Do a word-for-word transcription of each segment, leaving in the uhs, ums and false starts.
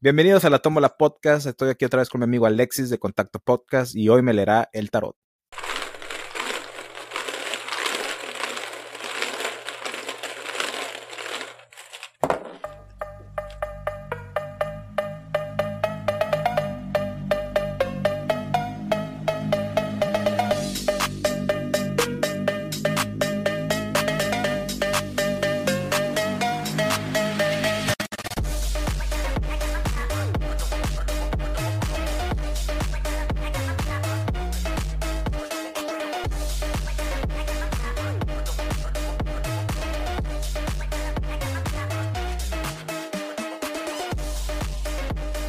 Bienvenidos a La Tómbola Podcast. Estoy aquí otra vez con mi amigo Alexis de Contacto Podcast y hoy me leerá el tarot.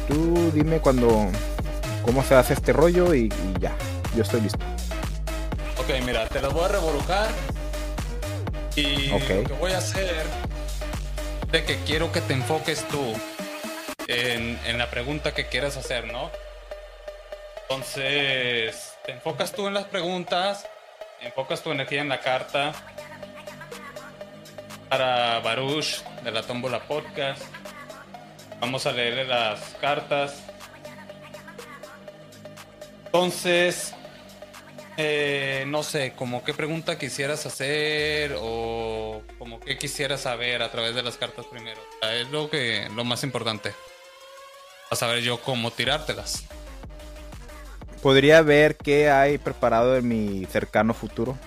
Tú dime cuando, cómo se hace este rollo y, y ya, yo estoy listo. Ok, mira, te lo voy a revolucar y okay. Lo que voy a hacer es que quiero que te enfoques tú en, en la pregunta que quieres hacer, ¿no? Entonces, te enfocas tú en las preguntas, enfocas tu energía en la carta para Baruch de La Tómbola Podcast. Vamos a leerle las cartas. Entonces, eh, no sé, como qué pregunta quisieras hacer o como qué quisieras saber a través de las cartas primero. O sea, es lo que lo más importante. Para saber yo cómo tirártelas. ¿Podría ver qué hay preparado en mi cercano futuro?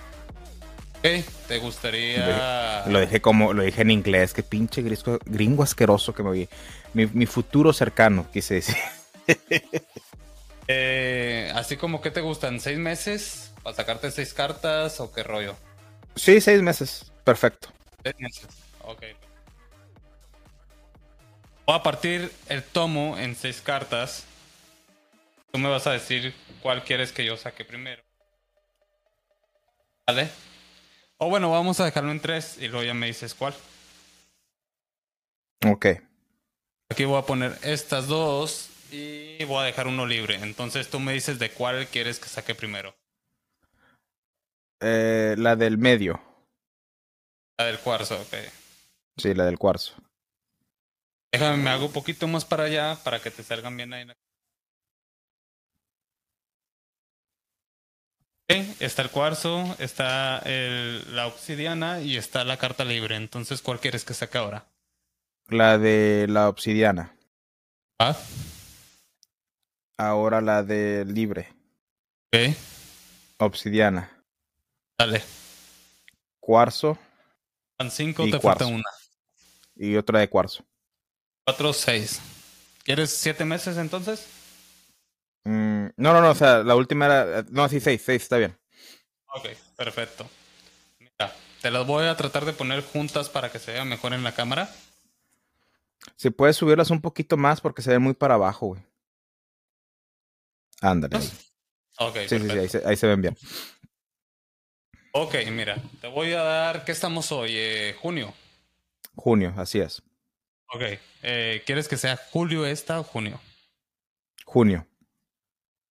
¿Qué? ¿Te gustaría...? Lo dije como, lo dije en inglés, que pinche gringo, gringo asqueroso que me vi. Mi, mi futuro cercano, quise decir. eh, así como, ¿qué te gustan? ¿Seis meses? ¿Para sacarte seis cartas o qué rollo? Sí, seis meses. Perfecto. Seis meses, ok. Voy a partir el tomo en seis cartas. Tú me vas a decir cuál quieres que yo saque primero. ¿Vale? O oh, bueno, vamos a dejarlo en tres y luego ya me dices cuál. Ok. Aquí voy a poner estas dos y voy a dejar uno libre. Entonces tú me dices de cuál quieres que saque primero. Eh, la del medio. La del cuarzo, ok. Sí, la del cuarzo. Déjame, me hago un poquito más para allá para que te salgan bien ahí. Está el cuarzo, está el, la obsidiana y está la carta libre. Entonces, ¿cuál quieres que saque ahora? La de la obsidiana. ¿Ah? Ahora la de libre. Ok. Obsidiana. Dale. Cuarzo. Van cinco, te cuarzo. Falta una. Y otra de cuarzo. Cuatro, seis. ¿Quieres siete meses entonces? No, no, no, o sea, la última era... No, sí, seis, seis, está bien. Ok, perfecto. Mira, te las voy a tratar de poner juntas para que se vea mejor en la cámara. Si puedes subirlas un poquito más porque se ven muy para abajo, güey. Ándale. Ok, sí, sí, sí, ahí se, ahí se ven bien. Ok, mira, te voy a dar... ¿Qué estamos hoy? Eh, ¿Junio? Junio, así es. Ok, eh, ¿quieres que sea julio esta o junio? Junio.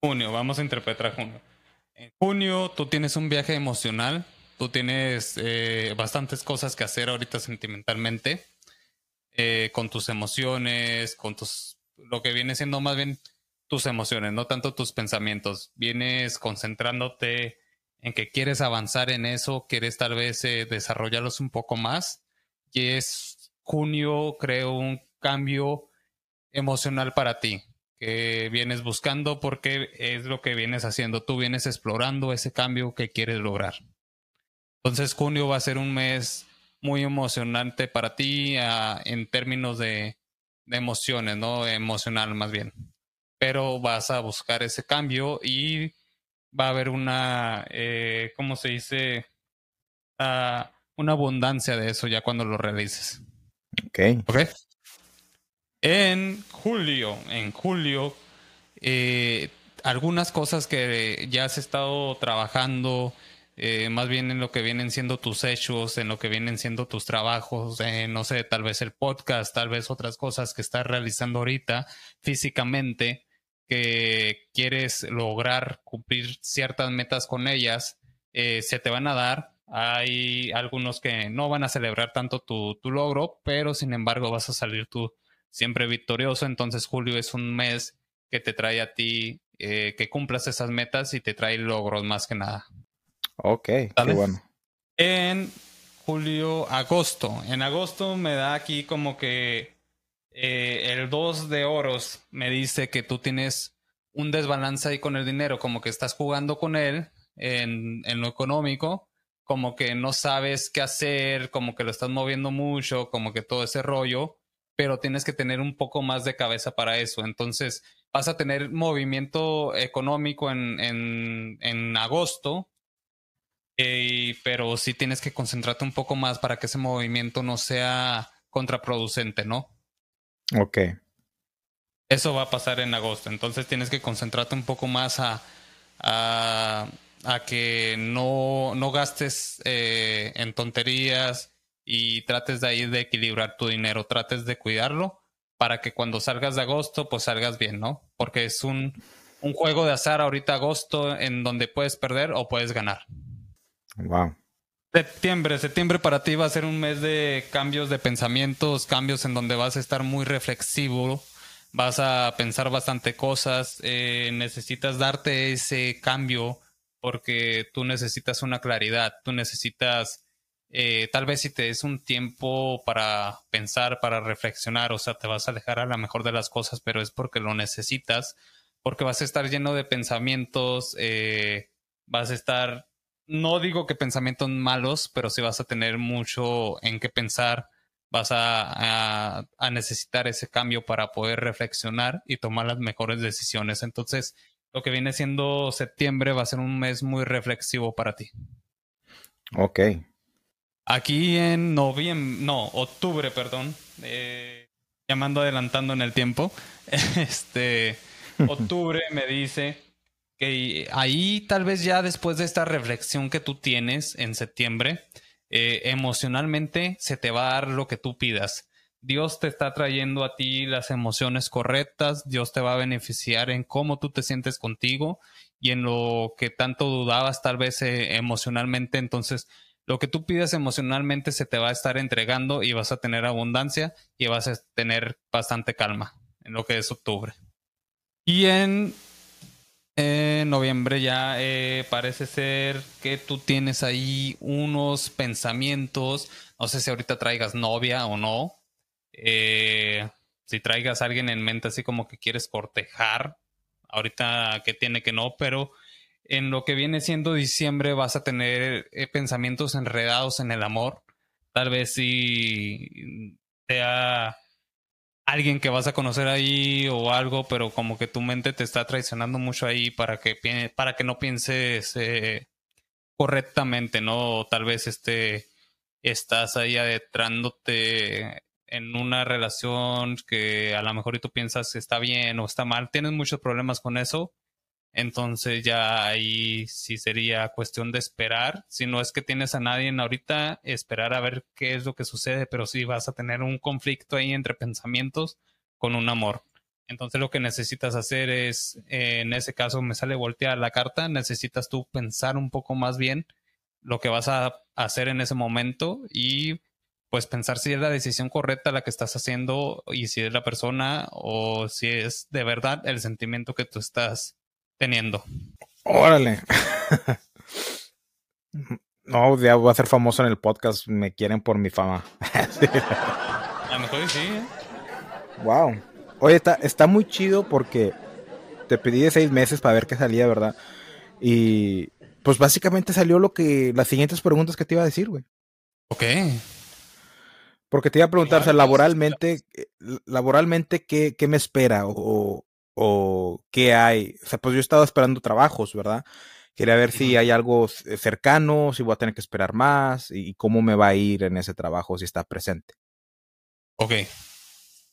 Junio, vamos a interpretar junio. En junio tú tienes un viaje emocional, tú tienes eh, bastantes cosas que hacer ahorita sentimentalmente, eh, con tus emociones, con tus, lo que viene siendo más bien tus emociones, no tanto tus pensamientos. Vienes concentrándote en que quieres avanzar en eso, quieres tal vez eh, desarrollarlos un poco más. Y es junio, creo, un cambio emocional para ti. Que vienes buscando porque es lo que vienes haciendo. Tú vienes explorando ese cambio que quieres lograr. Entonces junio va a ser un mes muy emocionante para ti uh, en términos de, de emociones, ¿no? Emocional más bien. Pero vas a buscar ese cambio y va a haber una, eh, ¿cómo se dice? Uh, una abundancia de eso ya cuando lo realices. Ok. Ok. En julio, en julio, eh, algunas cosas que ya has estado trabajando, eh, más bien en lo que vienen siendo tus hechos, en lo que vienen siendo tus trabajos, eh, no sé, tal vez el podcast, tal vez otras cosas que estás realizando ahorita físicamente, que quieres lograr cumplir ciertas metas con ellas, eh, se te van a dar. Hay algunos que no van a celebrar tanto tu, tu logro, pero sin embargo vas a salir tú siempre victorioso. Entonces julio es un mes que te trae a ti eh, que cumplas esas metas y te trae logros más que nada. Ok, qué bueno. En julio, agosto. En agosto me da aquí como que eh, el dos de oros me dice que tú tienes un desbalance ahí con el dinero, como que estás jugando con él en, en lo económico, como que no sabes qué hacer, como que lo estás moviendo mucho, como que todo ese rollo, pero tienes que tener un poco más de cabeza para eso. Entonces vas a tener movimiento económico en, en, en agosto, eh, pero sí tienes que concentrarte un poco más para que ese movimiento no sea contraproducente, ¿no? Ok. Eso va a pasar en agosto, entonces tienes que concentrarte un poco más a, a, a que no, no gastes eh, en tonterías y trates de ahí de equilibrar tu dinero, trates de cuidarlo para que cuando salgas de agosto, pues salgas bien, ¿no? Porque es un, un juego de azar ahorita agosto en donde puedes perder o puedes ganar. Wow. Septiembre, septiembre para ti va a ser un mes de cambios de pensamientos, cambios en donde vas a estar muy reflexivo. Vas a pensar bastante cosas, eh, necesitas darte ese cambio porque tú necesitas una claridad, tú necesitas, eh, tal vez si te des un tiempo para pensar, para reflexionar, o sea, te vas a alejar a la mejor de las cosas, pero es porque lo necesitas, porque vas a estar lleno de pensamientos, eh, vas a estar, no digo que pensamientos malos, pero sí vas a tener mucho en qué pensar. Vas a, a, a necesitar ese cambio para poder reflexionar y tomar las mejores decisiones. Entonces, lo que viene siendo septiembre va a ser un mes muy reflexivo para ti. Ok. Aquí en noviembre, no, octubre, perdón, eh, llamando adelantando en el tiempo, este, octubre me dice que ahí tal vez ya después de esta reflexión que tú tienes en septiembre, Eh, emocionalmente se te va a dar lo que tú pidas. Dios te está trayendo a ti las emociones correctas, Dios te va a beneficiar en cómo tú te sientes contigo y en lo que tanto dudabas tal vez eh, emocionalmente. Entonces, lo que tú pidas emocionalmente se te va a estar entregando y vas a tener abundancia y vas a tener bastante calma en lo que es octubre. Y en Eh, noviembre ya eh, parece ser que tú tienes ahí unos pensamientos, no sé si ahorita traigas novia o no, eh, si traigas a alguien en mente así como que quieres cortejar, ahorita que tiene que no, pero en lo que viene siendo diciembre vas a tener eh, pensamientos enredados en el amor, tal vez si sea alguien que vas a conocer ahí o algo, pero como que tu mente te está traicionando mucho ahí para que, para que no pienses eh, correctamente, ¿no? O tal vez este, estás ahí adentrándote en una relación que a lo mejor tú piensas está bien o está mal. Tienes muchos problemas con eso, entonces ya ahí sí sería cuestión de esperar. Si no es que tienes a nadie ahorita, esperar a ver qué es lo que sucede, pero sí vas a tener un conflicto ahí entre pensamientos con un amor. Entonces lo que necesitas hacer es, eh, en ese caso me sale voltear la carta, necesitas tú pensar un poco más bien lo que vas a hacer en ese momento y pues pensar si es la decisión correcta la que estás haciendo y si es la persona o si es de verdad el sentimiento que tú estás teniendo. Órale. No, ya voy a ser famoso en el podcast. Me quieren por mi fama. Sí. A lo mejor sí, ¿eh? Wow. Oye, está, está muy chido porque te pedí de seis meses para ver qué salía, ¿verdad? Y pues básicamente salió lo que las siguientes preguntas que te iba a decir, güey. Ok. Porque te iba a preguntar, claro, o sea, laboralmente, claro. laboralmente, ¿qué, qué me espera? O... o qué hay, o sea, pues yo he estado esperando trabajos, ¿verdad? Quería ver si hay algo cercano, si voy a tener que esperar más, y cómo me va a ir en ese trabajo si está presente. Ok,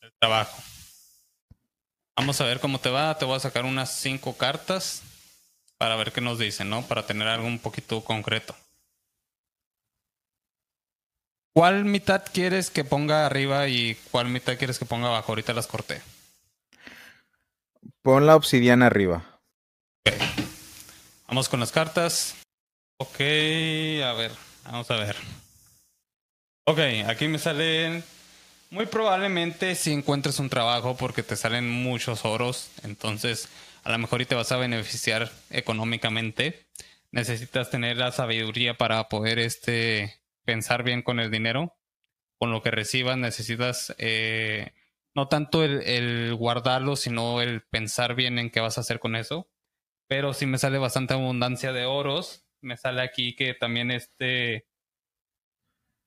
el trabajo. Vamos a ver cómo te va, te voy a sacar unas cinco cartas para ver qué nos dicen, ¿no? Para tener algo un poquito concreto. ¿Cuál mitad quieres que ponga arriba y cuál mitad quieres que ponga abajo? Ahorita las corté. Pon la obsidiana arriba. Ok. Vamos con las cartas. Ok, a ver. Vamos a ver. Ok, aquí me salen Muy probablemente si encuentres un trabajo porque te salen muchos oros, entonces a lo mejor y te vas a beneficiar económicamente. Necesitas tener la sabiduría para poder este, pensar bien con el dinero. Con lo que recibas necesitas eh, no tanto el, el guardarlo, sino el pensar bien en qué vas a hacer con eso. Pero sí me sale bastante abundancia de oros. Me sale aquí que también este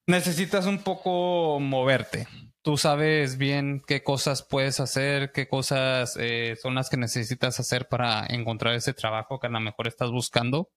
necesitas un poco moverte. Tú sabes bien qué cosas puedes hacer, qué cosas eh, son las que necesitas hacer para encontrar ese trabajo que a lo mejor estás buscando.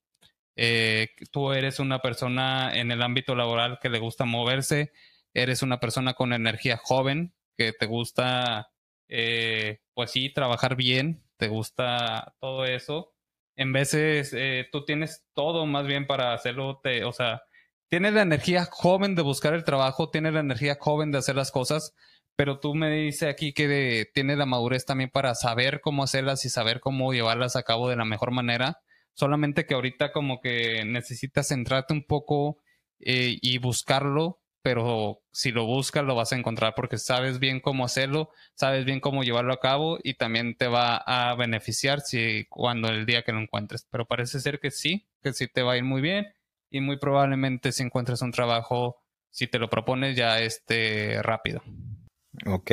Eh, tú eres una persona en el ámbito laboral que le gusta moverse. Eres una persona con energía joven que te gusta, eh, pues sí, trabajar bien. Te gusta todo eso. En veces eh, tú tienes todo más bien para hacerlo. Te, o sea... Tienes la energía joven de buscar el trabajo, tienes la energía joven de hacer las cosas, pero tú me dices aquí que tienes la madurez también para saber cómo hacerlas y saber cómo llevarlas a cabo de la mejor manera. Solamente que ahorita como que necesitas centrarte un poco eh, y buscarlo, pero si lo buscas lo vas a encontrar porque sabes bien cómo hacerlo, sabes bien cómo llevarlo a cabo y también te va a beneficiar si cuando el día que lo encuentres. Pero parece ser que sí, que sí te va a ir muy bien. Y muy probablemente si encuentras un trabajo, si te lo propones, ya este rápido. Ok.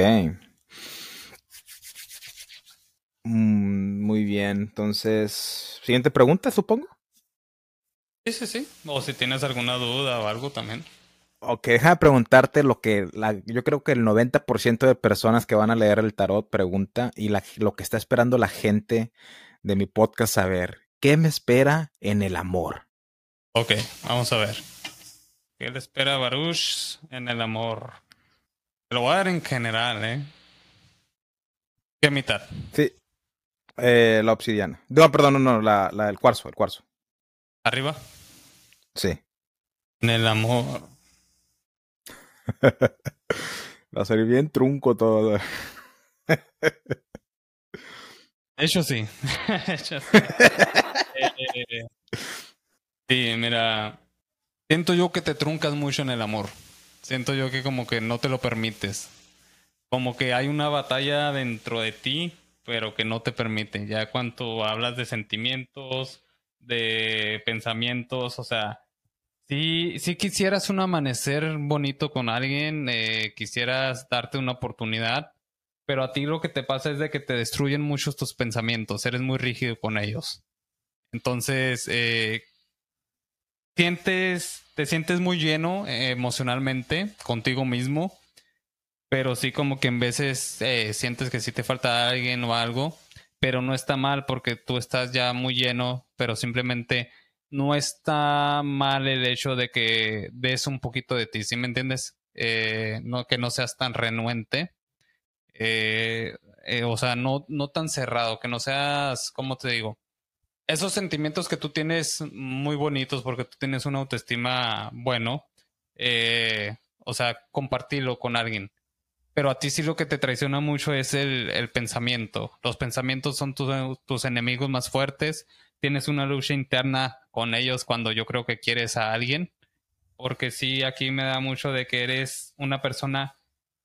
Mm, muy bien. Entonces, siguiente pregunta, supongo. Sí, sí, sí. O si tienes alguna duda o algo también. Ok, deja de preguntarte lo que... La, yo creo que el noventa por ciento de personas que van a leer el tarot pregunta y la, lo que está esperando la gente de mi podcast saber. ¿Qué me espera en el amor? Ok, vamos a ver. ¿Qué le espera a Baruch en el amor? Lo voy a dar en general, ¿eh? ¿Qué mitad? Sí. Eh, la obsidiana. No, perdón, no, no, la, la del cuarzo, el cuarzo. ¿Arriba? Sí. En el amor. Va a salir bien trunco todo. De hecho, sí. De hecho, sí. eh, Sí, mira, siento yo que te truncas mucho en el amor. Siento yo que como que no te lo permites. Como que hay una batalla dentro de ti, pero que no te permite. Ya cuando hablas de sentimientos, de pensamientos, o sea, si, si quisieras un amanecer bonito con alguien, eh, quisieras darte una oportunidad, pero a ti lo que te pasa es de que te destruyen muchos tus pensamientos. Eres muy rígido con ellos. Entonces, eh... Sientes, te sientes muy lleno eh, emocionalmente contigo mismo, pero sí como que en veces eh, sientes que sí te falta alguien o algo, pero no está mal porque tú estás ya muy lleno, pero simplemente no está mal el hecho de que des un poquito de ti, ¿sí me entiendes? Eh, no, que no seas tan renuente, eh, eh, o sea, no, no tan cerrado, que no seas, ¿cómo te digo? Esos sentimientos que tú tienes muy bonitos porque tú tienes una autoestima bueno, eh, o sea, compartirlo con alguien. Pero a ti sí lo que te traiciona mucho es el, el pensamiento. Los pensamientos son tus, tus enemigos más fuertes. Tienes una lucha interna con ellos cuando yo creo que quieres a alguien. Porque sí, aquí me da mucho de que eres una persona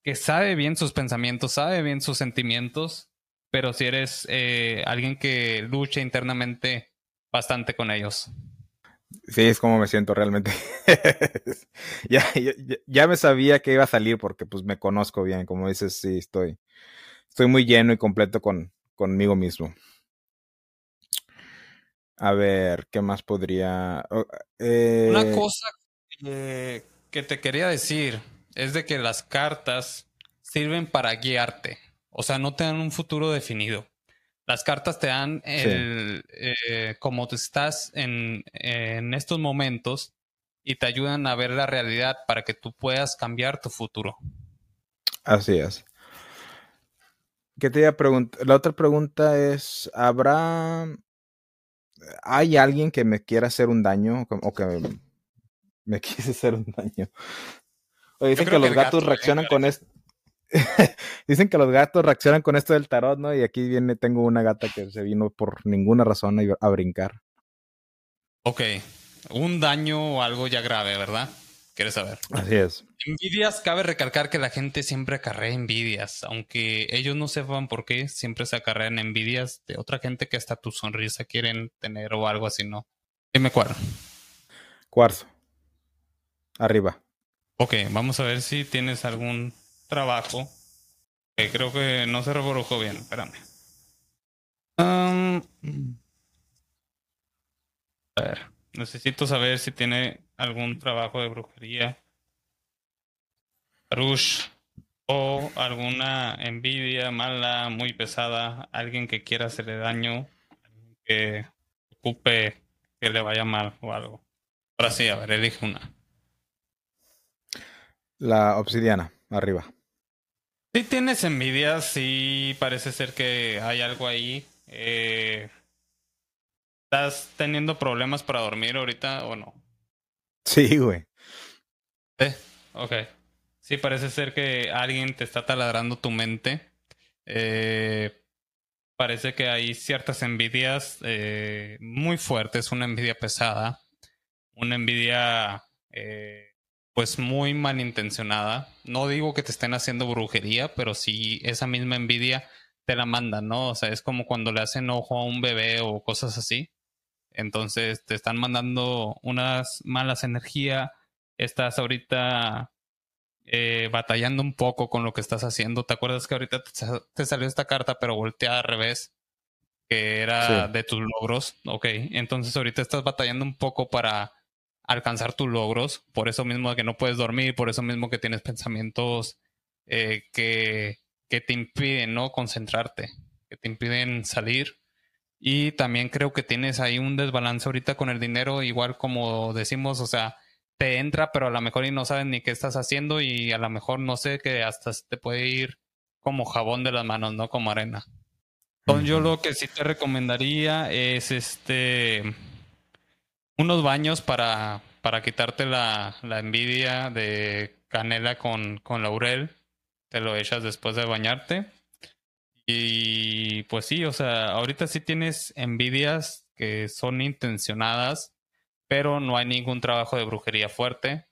que sabe bien sus pensamientos, sabe bien sus sentimientos. Pero si eres eh, alguien que lucha internamente bastante con ellos. Sí, es como me siento realmente. ya, ya, ya me sabía que iba a salir porque pues me conozco bien. Como dices, sí, estoy, estoy muy lleno y completo con, conmigo mismo. A ver, ¿qué más podría...? Oh, eh... Una cosa que, que te quería decir es de que las cartas sirven para guiarte. O sea, no te dan un futuro definido. Las cartas te dan el, sí. eh, como estás en, en estos momentos y te ayudan a ver la realidad para que tú puedas cambiar tu futuro. Así es. ¿Qué te iba a preguntar? La otra pregunta es, ¿habrá... ¿Hay alguien que me quiera hacer un daño? ¿O que me, me quise hacer un daño? O dicen que, que los gatos gato, reaccionan eh, con esto. Dicen que los gatos reaccionan con esto del tarot, ¿no? Y aquí viene, tengo una gata que se vino por ninguna razón a brincar. Ok, un daño o algo ya grave, ¿verdad? quieres saber. Así es. Envidias, cabe recalcar que la gente siempre acarrea envidias, aunque ellos no sepan por qué, siempre se acarrean envidias de otra gente que hasta tu sonrisa quieren tener o algo así, ¿no? Dime cuál. Cuarzo. Arriba. Ok, vamos a ver si tienes algún trabajo. Okay, creo que no se reborujó bien, espérame. Um, a ver, necesito saber si tiene algún trabajo de brujería, Baruch, o alguna envidia mala, muy pesada, alguien que quiera hacerle daño, alguien que ocupe que le vaya mal o algo. Ahora sí, a ver, elige una. La obsidiana, arriba. Si tienes envidia, sí parece ser que hay algo ahí. Eh, ¿Estás teniendo problemas para dormir ahorita o no? Sí, güey. Eh, ok. Sí, parece ser que alguien te está taladrando tu mente. Eh, parece que hay ciertas envidias eh, muy fuertes. Una envidia pesada. Una envidia eh, pues muy malintencionada. No digo que te estén haciendo brujería, pero sí esa misma envidia te la mandan, ¿no? O sea, es como cuando le hacen ojo a un bebé o cosas así. Entonces te están mandando unas malas energías. Estás ahorita eh, batallando un poco con lo que estás haciendo. ¿Te acuerdas que ahorita te salió esta carta, pero volteada al revés? Que era sí. De tus logros. Ok, entonces ahorita estás batallando un poco para alcanzar tus logros. Por eso mismo que no puedes dormir. Por eso mismo que tienes pensamientos eh, que, que te impiden, ¿no?, concentrarte. Que te impiden salir. Y también creo que tienes ahí un desbalance ahorita con el dinero, igual como decimos, o sea, te entra, pero a lo mejor y no sabes ni qué estás haciendo y a lo mejor, no sé, que hasta te puede ir como jabón de las manos, no como arena. Entonces uh-huh. Yo lo que sí te recomendaría es este unos baños para, para quitarte la, la envidia de canela con, con laurel. Te lo echas después de bañarte. Y pues sí, o sea, ahorita sí tienes envidias que son intencionadas, pero no hay ningún trabajo de brujería fuerte.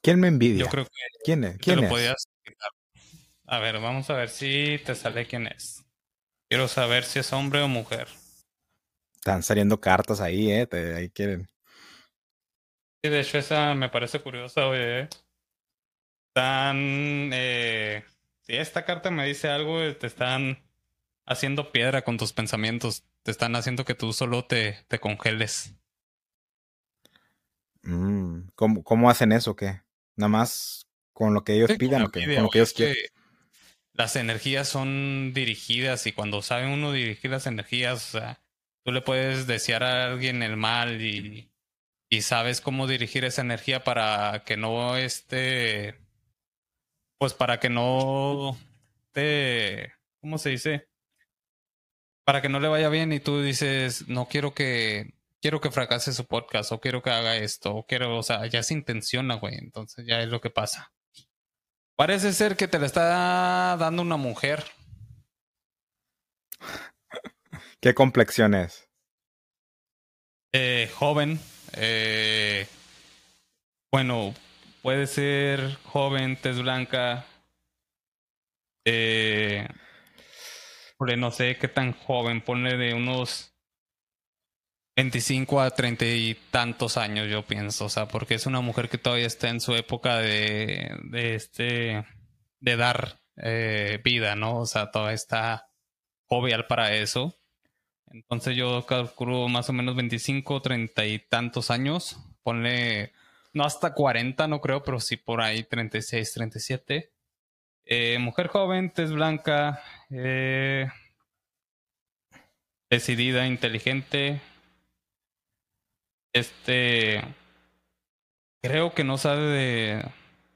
¿Quién me envidia? Yo creo que ¿Quién es? ¿Quién te lo es? Podías quitar. A ver, vamos a ver si te sale quién es. Quiero saber si es hombre o mujer. Están saliendo cartas ahí, ¿eh? Te, ahí quieren. Sí, de hecho esa me parece curiosa, oye. ¿eh? Están... Eh... Si esta carta me dice algo, te están haciendo piedra con tus pensamientos. Te están haciendo que tú solo te, te congeles. Mm, ¿cómo, ¿Cómo hacen eso? ¿Qué? ¿Nada más con lo que ellos sí, pidan? Con, que, idea, con lo que ellos quieran. Las energías son dirigidas y cuando sabe uno dirigir las energías, o sea, tú le puedes desear a alguien el mal y, y sabes cómo dirigir esa energía para que no esté... Pues para que no te... ¿Cómo se dice? Para que no le vaya bien y tú dices, no quiero que... Quiero que fracase su podcast o quiero que haga esto. O quiero... O sea, ya se intenciona, güey. Entonces ya es lo que pasa. Parece ser que te la está dando una mujer. ¿Qué complexión es? Eh, joven. Eh, bueno... Puede ser joven, tez blanca. Eh, no sé qué tan joven. Ponle de unos veinticinco a treinta y tantos años, yo pienso. O sea, porque es una mujer que todavía está en su época de, de, este, de dar eh, vida, ¿no? O sea, todavía está jovial para eso. Entonces yo calculo más o menos veinticinco, treinta y tantos años. Ponle... No hasta cuarenta, no creo, pero sí por ahí treinta y seis, treinta y siete. Eh, mujer joven, tez blanca, eh, decidida, inteligente. Este, creo que no sabe de,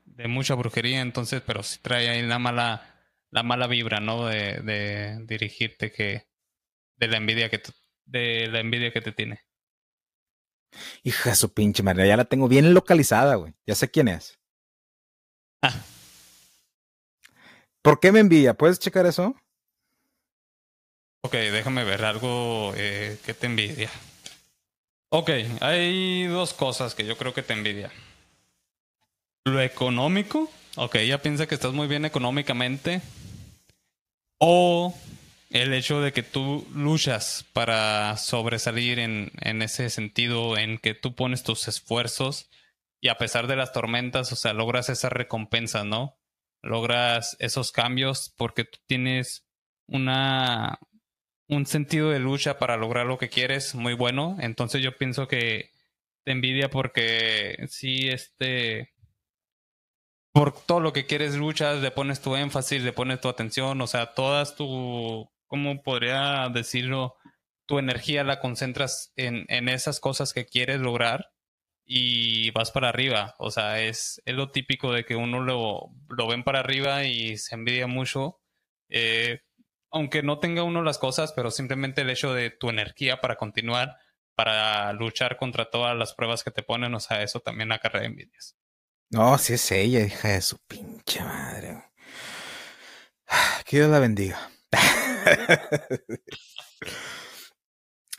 de mucha brujería, entonces, pero sí trae ahí la mala, la mala vibra, ¿no? De, de dirigirte que de la envidia que de la envidia que te tiene. Hija de su pinche madre, ya la tengo bien localizada, güey. Ya sé quién es. Ah. ¿Por qué me envidia? ¿Puedes checar eso? Ok, déjame ver algo eh, que te envidia. Ok, hay dos cosas que yo creo que te envidia. Lo económico. Ok, ella piensa que estás muy bien económicamente. O el hecho de que tú luchas para sobresalir en, en ese sentido, en que tú pones tus esfuerzos y a pesar de las tormentas, o sea, logras esa recompensa, ¿no? Logras esos cambios porque tú tienes una... un sentido de lucha para lograr lo que quieres, muy bueno. Entonces yo pienso que te envidia porque sí, este... por todo lo que quieres luchas, le pones tu énfasis, le pones tu atención, o sea, todas tu... ¿cómo podría decirlo? Tu energía la concentras en, en esas cosas que quieres lograr y vas para arriba. O sea, es, es lo típico de que uno lo, lo ven para arriba y se envidia mucho. Eh... Aunque no tenga uno las cosas, pero simplemente el hecho de tu energía para continuar, para luchar contra todas las pruebas que te ponen, o sea, eso también acarrea envidias. No, si es ella, hija de su pinche madre. Que Dios la bendiga.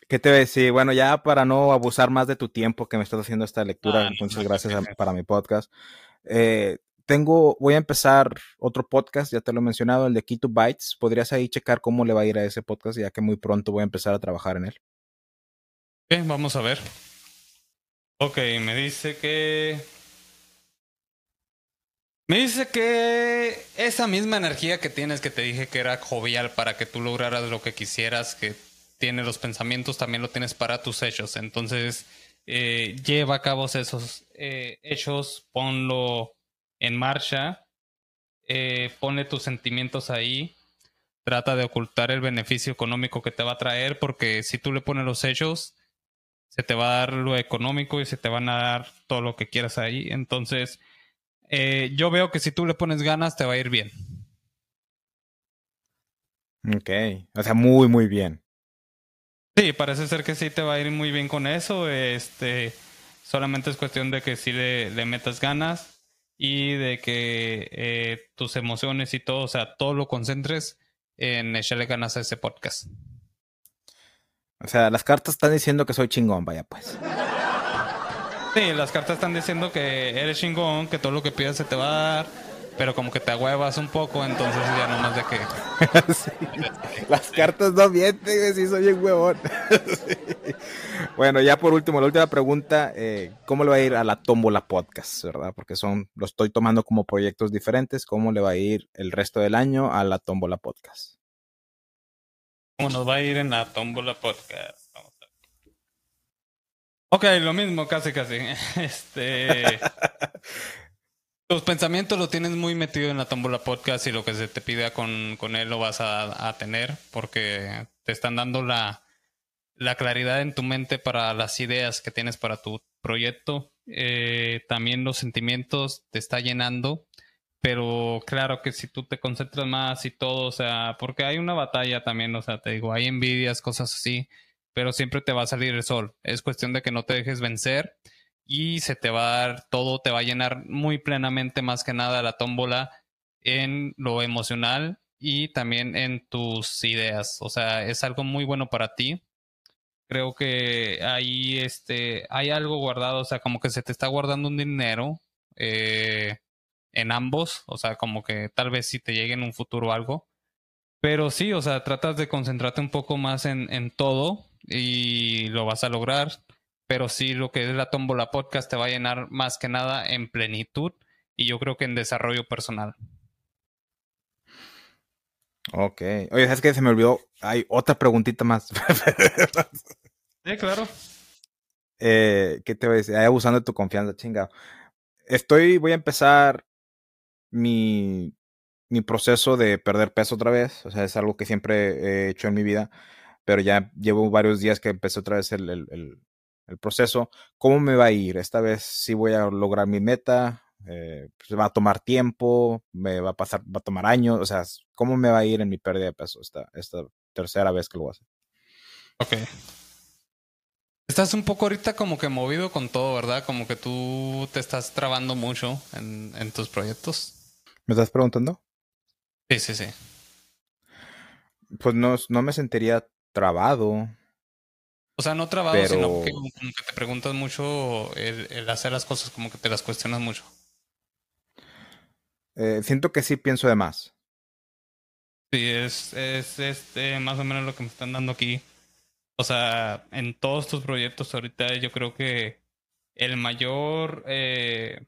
¿Qué te voy a decir? Bueno, ya para no abusar más de tu tiempo que me estás haciendo esta lectura, ah, entonces no, no, gracias a, para mi podcast. Eh... Tengo, voy a empezar otro podcast, ya te lo he mencionado, el de Key two Bytes. Podrías ahí checar cómo le va a ir a ese podcast, ya que muy pronto voy a empezar a trabajar en él. Ok, vamos a ver. Ok, me dice que... Me dice que esa misma energía que tienes, que te dije que era jovial para que tú lograras lo que quisieras, que tienes los pensamientos, también lo tienes para tus hechos. Entonces, eh, lleva a cabo esos eh, hechos, ponlo... en marcha, eh, ponle tus sentimientos ahí, trata de ocultar el beneficio económico que te va a traer, porque si tú le pones los hechos, se te va a dar lo económico y se te van a dar todo lo que quieras ahí. Entonces, eh, yo veo que si tú le pones ganas, te va a ir bien. Ok, o sea, muy, muy bien. Sí, parece ser que sí te va a ir muy bien con eso. Este, solamente es cuestión de que sí le, le metas ganas. Y de que eh, tus emociones y todo, o sea, todo lo concentres en echarle ganas a ese podcast. O sea, las cartas están diciendo que soy chingón, vaya pues. Sí, las cartas están diciendo que eres chingón, que todo lo que pidas se te va a dar, pero como que te ahuevas un poco, entonces ya nomás de que... sí. Las cartas no mienten, sí, soy un huevón. Sí. Bueno, ya por último, la última pregunta, eh, ¿cómo le va a ir a la Tómbola Podcast, verdad? Porque son, lo estoy tomando como proyectos diferentes, ¿cómo le va a ir el resto del año a la Tómbola Podcast? ¿Cómo nos va a ir en la Tómbola Podcast? Vamos a ver. Ok, lo mismo, casi, casi. Este... Tus pensamientos lo tienes muy metido en la Tómbola Podcast y lo que se te pida con, con él lo vas a, a tener porque te están dando la... la claridad en tu mente para las ideas que tienes para tu proyecto. Eh, también los sentimientos te está llenando, pero claro que si tú te concentras más y todo, o sea, porque hay una batalla también, o sea, te digo, hay envidias, cosas así, pero siempre te va a salir el sol. Es cuestión de que no te dejes vencer y se te va a dar todo, te va a llenar muy plenamente, más que nada la tómbola en lo emocional y también en tus ideas. O sea, es algo muy bueno para ti. Creo que ahí este, hay algo guardado, o sea, como que se te está guardando un dinero eh, en ambos, o sea, como que tal vez si te llegue en un futuro algo. Pero sí, o sea, tratas de concentrarte un poco más en, en todo y lo vas a lograr. Pero sí, lo que es la Tómbola Podcast te va a llenar más que nada en plenitud y yo creo que en desarrollo personal. Ok. Oye, ¿sabes qué? Se me olvidó. Hay otra preguntita más. Sí, claro. Eh, ¿Qué te voy a decir? Ahí abusando de tu confianza, chingado. Estoy, voy a empezar mi, mi proceso de perder peso otra vez. O sea, es algo que siempre he hecho en mi vida. Pero ya llevo varios días que empecé otra vez el, el, el, el proceso. ¿Cómo me va a ir? Esta vez sí voy a lograr mi meta. Eh, pues va a tomar tiempo, me va a pasar, va a tomar años, o sea, ¿cómo me va a ir en mi pérdida de peso esta, esta tercera vez que lo voy a hacer? Ok. Estás un poco ahorita como que movido con todo, ¿verdad? Como que tú te estás trabando mucho en, en tus proyectos. ¿Me estás preguntando? Sí, sí, sí. Pues no, no me sentiría trabado. O sea, no trabajo, pero... sino que como que te preguntas mucho el, el hacer las cosas, como que te las cuestionas mucho. Eh, siento que sí pienso de más. Sí, es, es, es eh, más o menos lo que me están dando aquí. O sea, en todos tus proyectos ahorita yo creo que el mayor... Eh,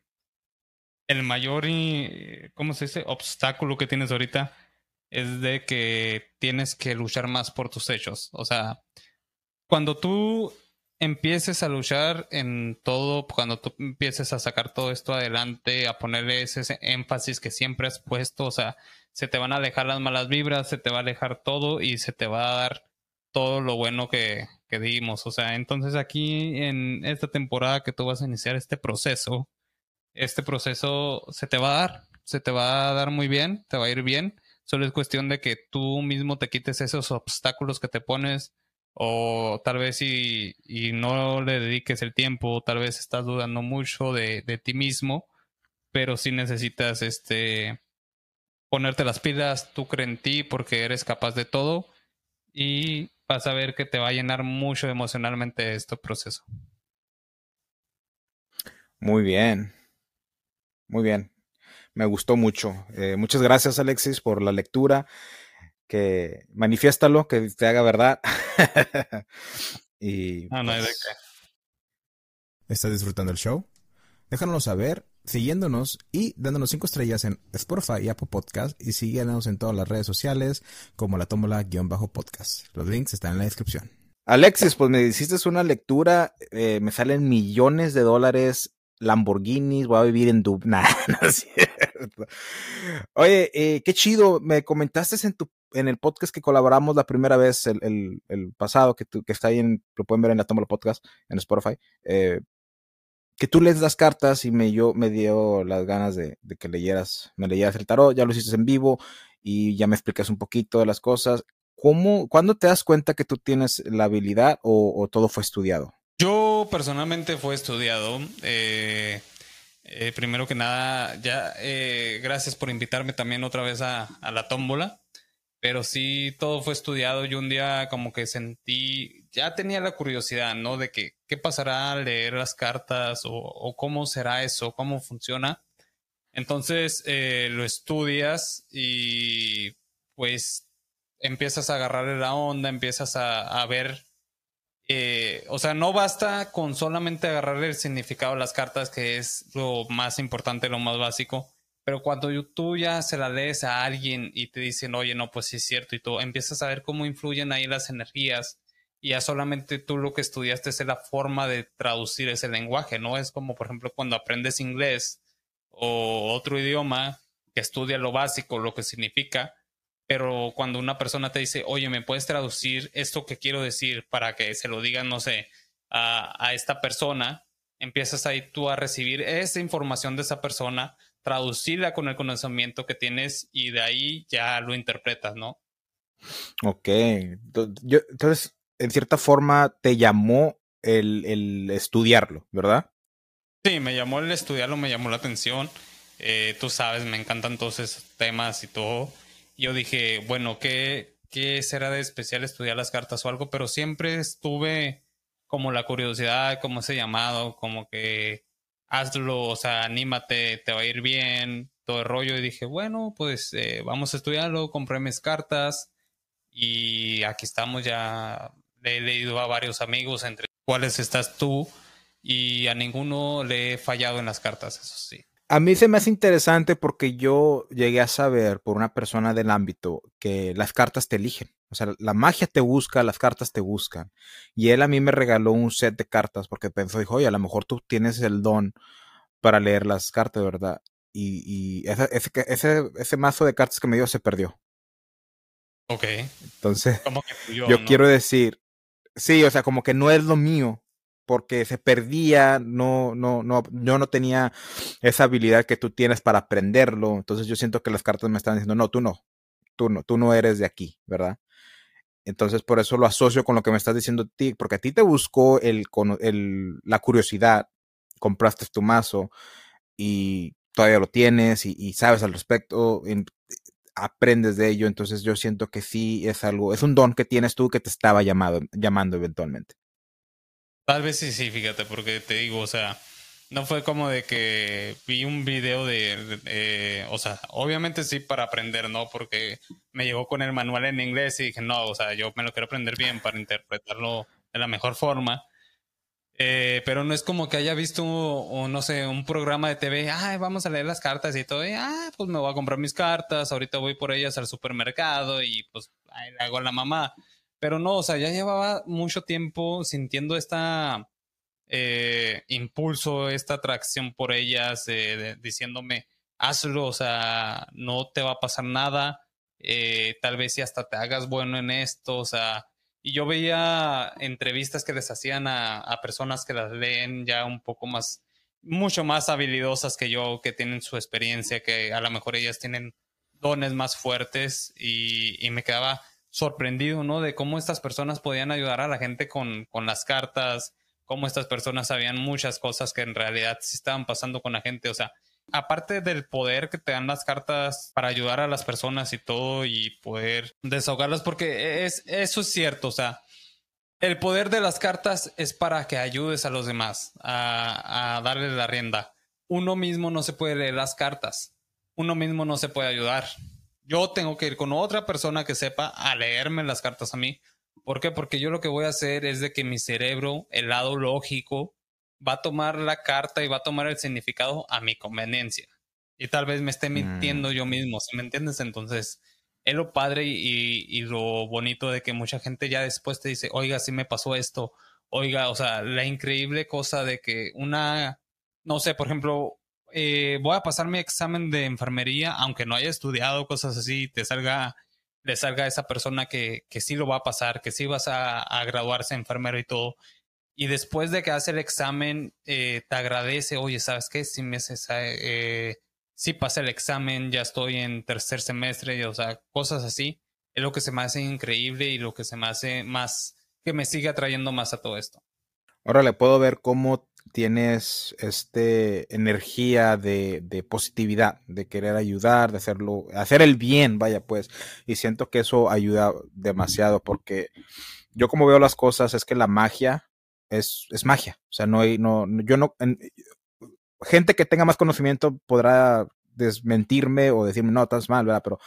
el mayor, y, ¿cómo se dice? obstáculo que tienes ahorita es de que tienes que luchar más por tus hechos. O sea, cuando tú empieces a luchar en todo, cuando tú empieces a sacar todo esto adelante, a ponerle ese énfasis que siempre has puesto, o sea, se te van a alejar las malas vibras, se te va a alejar todo y se te va a dar todo lo bueno que, que dimos. O sea, entonces aquí en esta temporada que tú vas a iniciar este proceso, este proceso se te va a dar, se te va a dar muy bien, te va a ir bien. Solo es cuestión de que tú mismo te quites esos obstáculos que te pones, o tal vez y, y no le dediques el tiempo, tal vez estás dudando mucho de, de ti mismo, pero sí necesitas este, ponerte las pilas, tú crees en ti porque eres capaz de todo y vas a ver que te va a llenar mucho emocionalmente este proceso. Muy bien. Muy bien, me gustó mucho. Eh, muchas gracias, Alexis, por la lectura. Que manifiéstalo, que te haga verdad. y, ah, no, pues... ¿Estás disfrutando el show? Déjanoslo saber siguiéndonos y dándonos cinco estrellas en Spotify y Apple Podcast, y síguenos en todas las redes sociales como La Tómbola-Podcast. Los links están en la descripción. Alexis, pues me hiciste una lectura, eh, me salen millones de dólares. Lamborghinis, voy a vivir en Dub... Nah, no es cierto. Oye, eh, qué chido, me comentaste en tu en el podcast que colaboramos la primera vez, el, el, el pasado, que, tú, que está ahí, en, lo pueden ver en La Tómbola Podcast, en Spotify, eh, que tú lees las cartas y me, yo, me dio las ganas de, de que leyeras, me leyeras el tarot, ya lo hiciste en vivo y ya me explicas un poquito de las cosas. ¿Cómo, ¿Cuándo te das cuenta que tú tienes la habilidad o, o todo fue estudiado? Yo personalmente fue estudiado, eh, eh, primero que nada, ya eh, gracias por invitarme también otra vez a, a La Tómbola, pero sí, todo fue estudiado. Yo un día como que sentí, ya tenía la curiosidad, ¿no? De que qué pasará al leer las cartas o, o cómo será eso, cómo funciona. Entonces eh, lo estudias y pues empiezas a agarrarle la onda, empiezas a, a ver... Eh, o sea, no basta con solamente agarrar el significado de las cartas, que es lo más importante, lo más básico, pero cuando tú ya se la lees a alguien y te dicen, oye, no, pues sí es cierto, y tú empiezas a ver cómo influyen ahí las energías, y ya solamente tú lo que estudiaste es la forma de traducir ese lenguaje, ¿no? Es como, por ejemplo, cuando aprendes inglés o otro idioma, que estudia lo básico, lo que significa. Pero cuando una persona te dice, oye, ¿me puedes traducir esto que quiero decir para que se lo digan, no sé, a, a esta persona? Empiezas ahí tú a recibir esa información de esa persona, traducirla con el conocimiento que tienes y de ahí ya lo interpretas, ¿no? Ok. Yo, entonces, en cierta forma, te llamó el, el estudiarlo, ¿verdad? Sí, me llamó el estudiarlo, me llamó la atención. Eh, tú sabes, me encantan todos esos temas y todo. Yo dije, bueno, ¿qué, ¿qué será de especial estudiar las cartas o algo? Pero siempre estuve como la curiosidad, como ese llamado, como que hazlo, o sea, anímate, te va a ir bien, todo el rollo. Y dije, bueno, pues eh, vamos a estudiarlo, compré mis cartas y aquí estamos ya. Le he leído a varios amigos, entre los cuales estás tú, y a ninguno le he fallado en las cartas, eso sí. A mí se me hace interesante porque yo llegué a saber por una persona del ámbito que las cartas te eligen. O sea, la magia te busca, las cartas te buscan. Y él a mí me regaló un set de cartas porque pensó, dijo, oye, a lo mejor tú tienes el don para leer las cartas, ¿verdad? Y, y ese, ese, ese, ese mazo de cartas que me dio se perdió. Ok. Entonces, como que fluyó, yo ¿no? quiero decir, sí, o sea, como que no es lo mío. Porque se perdía, no, no, no, yo no tenía esa habilidad que tú tienes para aprenderlo. Entonces yo siento que las cartas me están diciendo, no, tú no, tú no, tú no eres de aquí, ¿verdad? Entonces por eso lo asocio con lo que me estás diciendo a ti, porque a ti te buscó el, el, la curiosidad, compraste tu mazo y todavía lo tienes y, y sabes al respecto, en, aprendes de ello. Entonces yo siento que sí es algo, es un don que tienes tú que te estaba llamado, llamando eventualmente. Tal vez sí, sí, fíjate, porque te digo, o sea, no fue como de que vi un video de, de eh, o sea, obviamente sí para aprender, ¿no? Porque me llegó con el manual en inglés y dije, no, o sea, yo me lo quiero aprender bien para interpretarlo de la mejor forma. Eh, pero no es como que haya visto, o no sé, un programa de T V, ay, vamos a leer las cartas y todo, y, ah, pues me voy a comprar mis cartas, ahorita voy por ellas al supermercado y pues ay, le hago a la mamá. Pero no, o sea, ya llevaba mucho tiempo sintiendo esta eh, impulso, esta atracción por ellas, eh, de, diciéndome, hazlo, o sea, no te va a pasar nada, eh, tal vez si hasta te hagas bueno en esto, o sea... Y yo veía entrevistas que les hacían a, a personas que las leen ya un poco más, mucho más habilidosas que yo, que tienen su experiencia, que a lo mejor ellas tienen dones más fuertes y, y me quedaba sorprendido, ¿no? De cómo estas personas podían ayudar a la gente con, con las cartas, cómo estas personas sabían muchas cosas que en realidad sí estaban pasando con la gente, o sea, aparte del poder que te dan las cartas para ayudar a las personas y todo y poder desahogarlas, porque es, eso es cierto, o sea, el poder de las cartas es para que ayudes a los demás a, a darles la rienda. Uno mismo no se puede leer las cartas, uno mismo no se puede ayudar. Yo tengo que ir con otra persona que sepa a leerme las cartas a mí. ¿Por qué? Porque yo lo que voy a hacer es de que mi cerebro, el lado lógico, va a tomar la carta y va a tomar el significado a mi conveniencia. Y tal vez me esté mintiendo mm. yo mismo, ¿sí me entiendes? Entonces, es lo padre y, y, y lo bonito de que mucha gente ya después te dice, oiga, sí me pasó esto, oiga, o sea, la increíble cosa de que una, no sé, por ejemplo, eh, voy a pasar mi examen de enfermería, aunque no haya estudiado cosas así, te salga, le salga a esa persona que, que sí lo va a pasar, que sí vas a, a graduarse enfermero y todo. Y después de que hace el examen, eh, te agradece, oye, ¿sabes qué? Si me eh, si pasé el examen, ya estoy en tercer semestre, y, o sea, cosas así. Es lo que se me hace increíble y lo que se me hace más, que me sigue atrayendo más a todo esto. Ahora le puedo ver cómo tienes este energía de, de positividad, de querer ayudar, de hacerlo, hacer el bien, vaya pues. Y siento que eso ayuda demasiado porque yo como veo las cosas es que la magia, Es, es magia, o sea, no hay, no, yo no, en, gente que tenga más conocimiento podrá desmentirme o decirme, no, estás mal, ¿verdad? Pero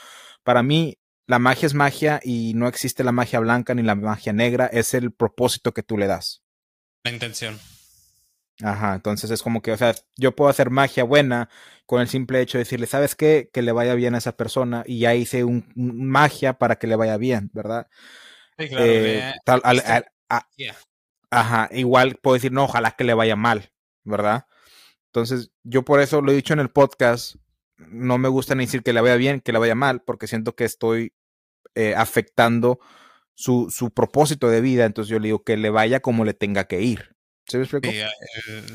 para mí la magia es magia y no existe la magia blanca ni la magia negra, es el propósito que tú le das. La intención. Ajá, entonces es como que, o sea, yo puedo hacer magia buena con el simple hecho de decirle, ¿sabes qué? Que le vaya bien a esa persona y ya hice un, un magia para que le vaya bien, ¿verdad? Sí, claro. Eh, tal, al, al, al, yeah. Ajá, igual puedo decir, no, ojalá que le vaya mal, ¿verdad? Entonces, yo por eso lo he dicho en el podcast, no me gusta ni decir que le vaya bien, que le vaya mal, porque siento que estoy eh, afectando su, su propósito de vida, entonces yo le digo que le vaya como le tenga que ir. ¿Se me explico? Sí,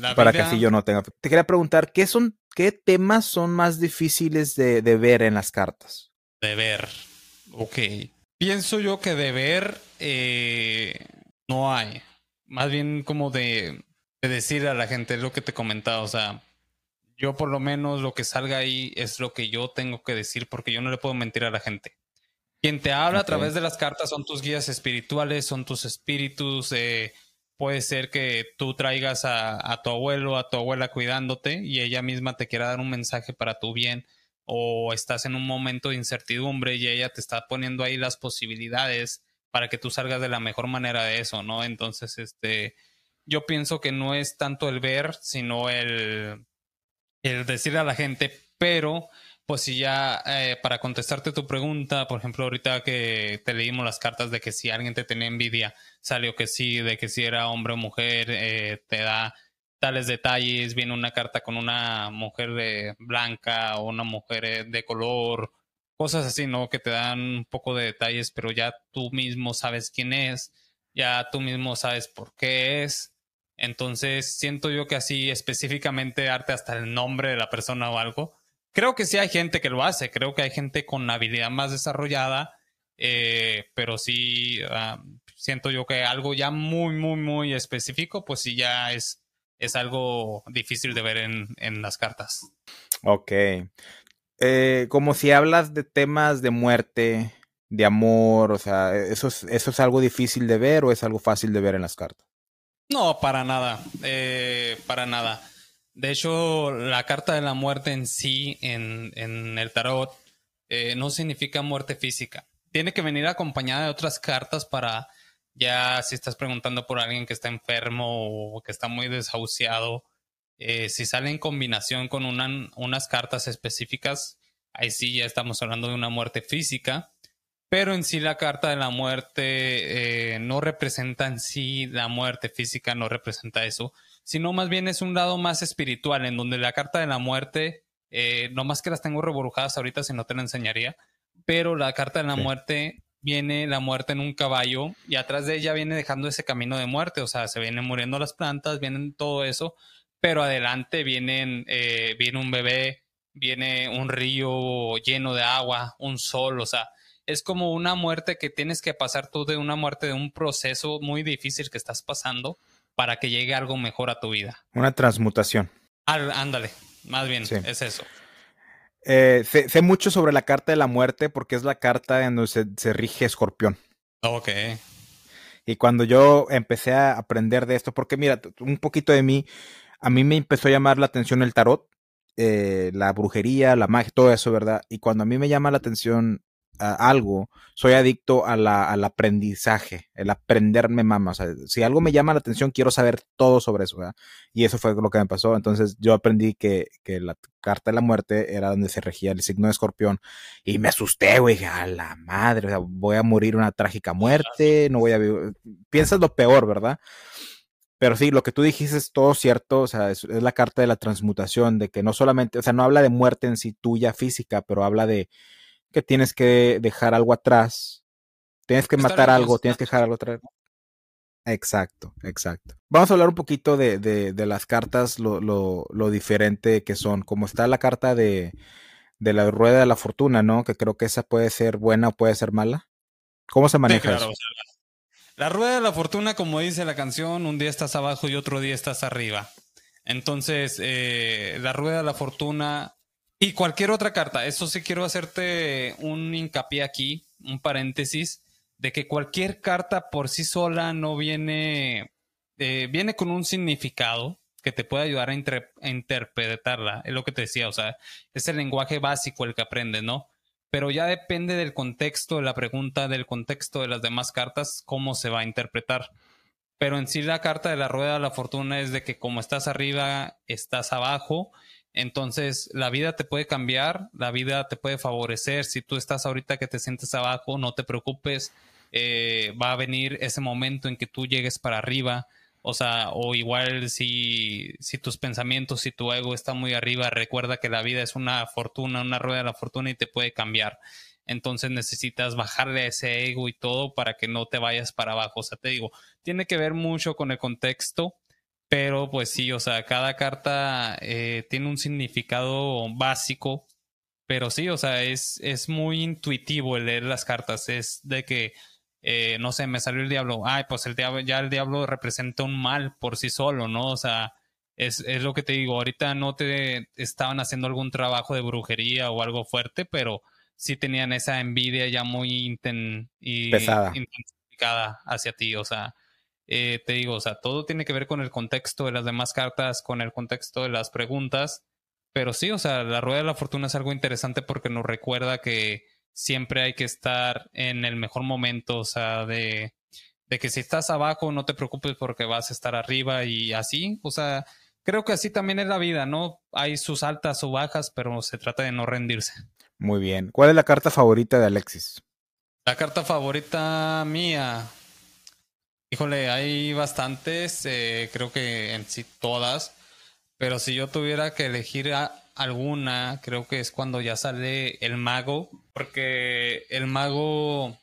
la Para vida... que así yo no tenga... Te quería preguntar, ¿qué son, qué temas son más difíciles de, de ver en las cartas? De ver, ok. Pienso yo que de ver eh, no hay... Más bien como de, de decir a la gente, es lo que te comentaba, o sea, yo por lo menos lo que salga ahí es lo que yo tengo que decir porque yo no le puedo mentir a la gente. Quien te habla okay. a través de las cartas son tus guías espirituales, son tus espíritus, eh, puede ser que tú traigas a, a tu abuelo, a tu abuela cuidándote y ella misma te quiera dar un mensaje para tu bien o estás en un momento de incertidumbre y ella te está poniendo ahí las posibilidades para que tú salgas de la mejor manera de eso, ¿no? Entonces, este, yo pienso que no es tanto el ver, sino el, el decirle a la gente, pero, pues si ya, eh, para contestarte tu pregunta, por ejemplo, ahorita que te leímos las cartas de que si alguien te tenía envidia, salió que sí, de que si era hombre o mujer, eh, te da tales detalles, viene una carta con una mujer eh, blanca o una mujer eh, de color, cosas así, ¿no? Que te dan un poco de detalles, pero ya tú mismo sabes quién es, ya tú mismo sabes por qué es. Entonces, siento yo que así específicamente darte hasta el nombre de la persona o algo. Creo que sí hay gente que lo hace, creo que hay gente con habilidad más desarrollada, eh, pero sí uh, siento yo que algo ya muy, muy, muy específico, pues sí ya es, es algo difícil de ver en, en las cartas. Ok. Eh, como si hablas de temas de muerte, de amor, o sea, ¿eso es, eso es algo difícil de ver o es algo fácil de ver en las cartas? No, para nada, eh, para nada. De hecho, la carta de la muerte en sí, en, en el tarot, eh, no significa muerte física. Tiene que venir acompañada de otras cartas para, ya si estás preguntando por alguien que está enfermo o que está muy desahuciado, eh, si sale en combinación con una, unas cartas específicas, ahí sí ya estamos hablando de una muerte física. Pero en sí la carta de la muerte eh, no representa en sí la muerte física, no representa eso, sino más bien es un lado más espiritual, en donde la carta de la muerte, eh, no más que las tengo reborujadas ahorita si no te la enseñaría, pero la carta de la sí. muerte, viene la muerte en un caballo y atrás de ella viene dejando ese camino de muerte, o sea, se vienen muriendo las plantas, vienen todo eso, pero adelante vienen, eh, viene un bebé, viene un río lleno de agua, un sol, o sea, es como una muerte que tienes que pasar tú, de una muerte de un proceso muy difícil que estás pasando para que llegue algo mejor a tu vida. Una transmutación. Al, ándale, más bien, sí. es eso. Eh, sé, sé mucho sobre la carta de la muerte porque es la carta en donde se, se rige Escorpión. Ok. Y cuando yo empecé a aprender de esto, porque mira, un poquito de mí, a mí me empezó a llamar la atención el tarot, eh, la brujería, la magia, todo eso, ¿verdad? Y cuando a mí me llama la atención algo, soy adicto a la, al aprendizaje, el aprenderme mama, o sea, si algo me llama la atención quiero saber todo sobre eso, ¿verdad? Y eso fue lo que me pasó, entonces yo aprendí que, que la carta de la muerte era donde se regía el signo de Escorpión y me asusté, güey, a la madre, o sea, voy a morir una trágica muerte, no voy a vivir, piensas lo peor, ¿verdad? Pero sí, lo que tú dijiste es todo cierto, o sea, es, es la carta de la transmutación, de que no solamente, o sea, no habla de muerte en sí tuya física, pero habla de que tienes que dejar algo atrás, tienes que matar algo, tienes que dejar algo atrás. Exacto, exacto. Vamos a hablar un poquito de, de, de las cartas, lo, lo, lo diferente que son, como está la carta de, de la rueda de la fortuna, ¿no? Que creo que esa puede ser buena o puede ser mala. ¿Cómo se maneja sí, claro, eso? O sea, la, la rueda de la fortuna, como dice la canción, un día estás abajo y otro día estás arriba. Entonces, eh, la rueda de la fortuna... Y cualquier otra carta, eso sí quiero hacerte un hincapié aquí, un paréntesis, de que cualquier carta por sí sola no viene, eh, viene con un significado que te puede ayudar a, inter- a interpretarla, es lo que te decía, o sea, es el lenguaje básico el que aprendes, ¿no? Pero ya depende del contexto de la pregunta, del contexto de las demás cartas, cómo se va a interpretar. Pero en sí la carta de la rueda de la fortuna es de que como estás arriba, estás abajo. Entonces, la vida te puede cambiar, la vida te puede favorecer. Si tú estás ahorita que te sientes abajo, no te preocupes, eh, va a venir ese momento en que tú llegues para arriba. O sea, o igual si, si tus pensamientos, si tu ego está muy arriba, recuerda que la vida es una fortuna, una rueda de la fortuna y te puede cambiar. Entonces necesitas bajarle a ese ego y todo para que no te vayas para abajo. O sea, te digo, tiene que ver mucho con el contexto. Pero pues sí, o sea, cada carta eh, tiene un significado básico, pero sí, o sea, es, es muy intuitivo el leer las cartas, es de que, eh, no sé, me salió el diablo, ay, pues el diablo, ya el diablo representa un mal por sí solo, ¿no? O sea, es, es lo que te digo, ahorita no te estaban haciendo algún trabajo de brujería o algo fuerte, pero sí tenían esa envidia ya muy inten- y pesada, intensificada hacia ti, o sea... Eh, te digo, o sea, todo tiene que ver con el contexto de las demás cartas, con el contexto de las preguntas, pero sí, o sea, la rueda de la fortuna es algo interesante porque nos recuerda que siempre hay que estar en el mejor momento, o sea, de, de que si estás abajo no te preocupes porque vas a estar arriba y así, o sea, creo que así también es la vida, ¿no? Hay sus altas o bajas, pero se trata de no rendirse. Muy bien. ¿Cuál es la carta favorita de Alexis? La carta favorita mía... Híjole, hay bastantes, eh, creo que en sí todas, pero si yo tuviera que elegir a alguna, creo que es cuando ya sale el mago, porque el mago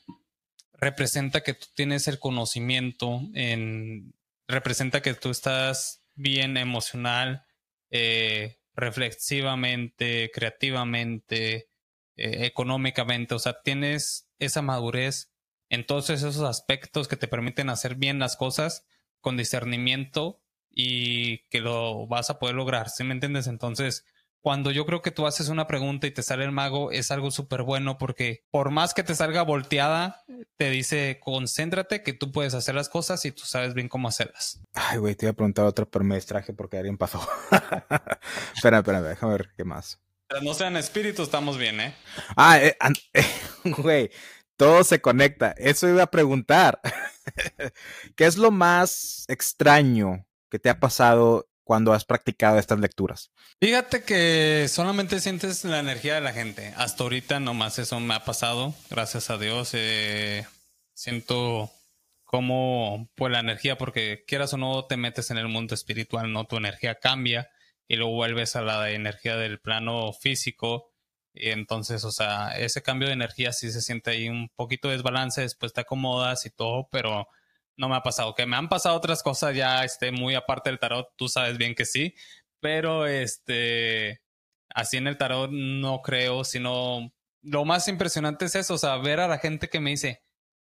representa que tú tienes el conocimiento, en, representa que tú estás bien emocional, eh, reflexivamente, creativamente, eh, económicamente, o sea, tienes esa madurez. Entonces esos aspectos que te permiten hacer bien las cosas con discernimiento y que lo vas a poder lograr, ¿sí me entiendes? Entonces cuando yo creo que tú haces una pregunta y te sale el mago, es algo súper bueno porque por más que te salga volteada, te dice, concéntrate que tú puedes hacer las cosas y tú sabes bien cómo hacerlas. Ay, güey, te iba a preguntar otra, pero me distraje porque alguien pasó. Espera, espera, déjame ver qué más. Pero no sean espíritus, estamos bien, ¿eh? Ah, eh, eh, güey, todo se conecta. Eso iba a preguntar. ¿Qué es lo más extraño que te ha pasado cuando has practicado estas lecturas? Fíjate que solamente sientes la energía de la gente. Hasta ahorita nomás eso me ha pasado. Gracias a Dios. Eh, siento como pues, la energía, porque quieras o no te metes en el mundo espiritual, ¿no? Tu energía cambia y luego vuelves a la energía del plano físico. Y entonces, o sea, ese cambio de energía sí se siente ahí un poquito de desbalance. Después te acomodas y todo, pero no me ha pasado. Que me han pasado otras cosas ya este, muy aparte del tarot, tú sabes bien que sí, pero este así en el tarot no creo, sino lo más impresionante es eso, o sea, ver a la gente que me dice,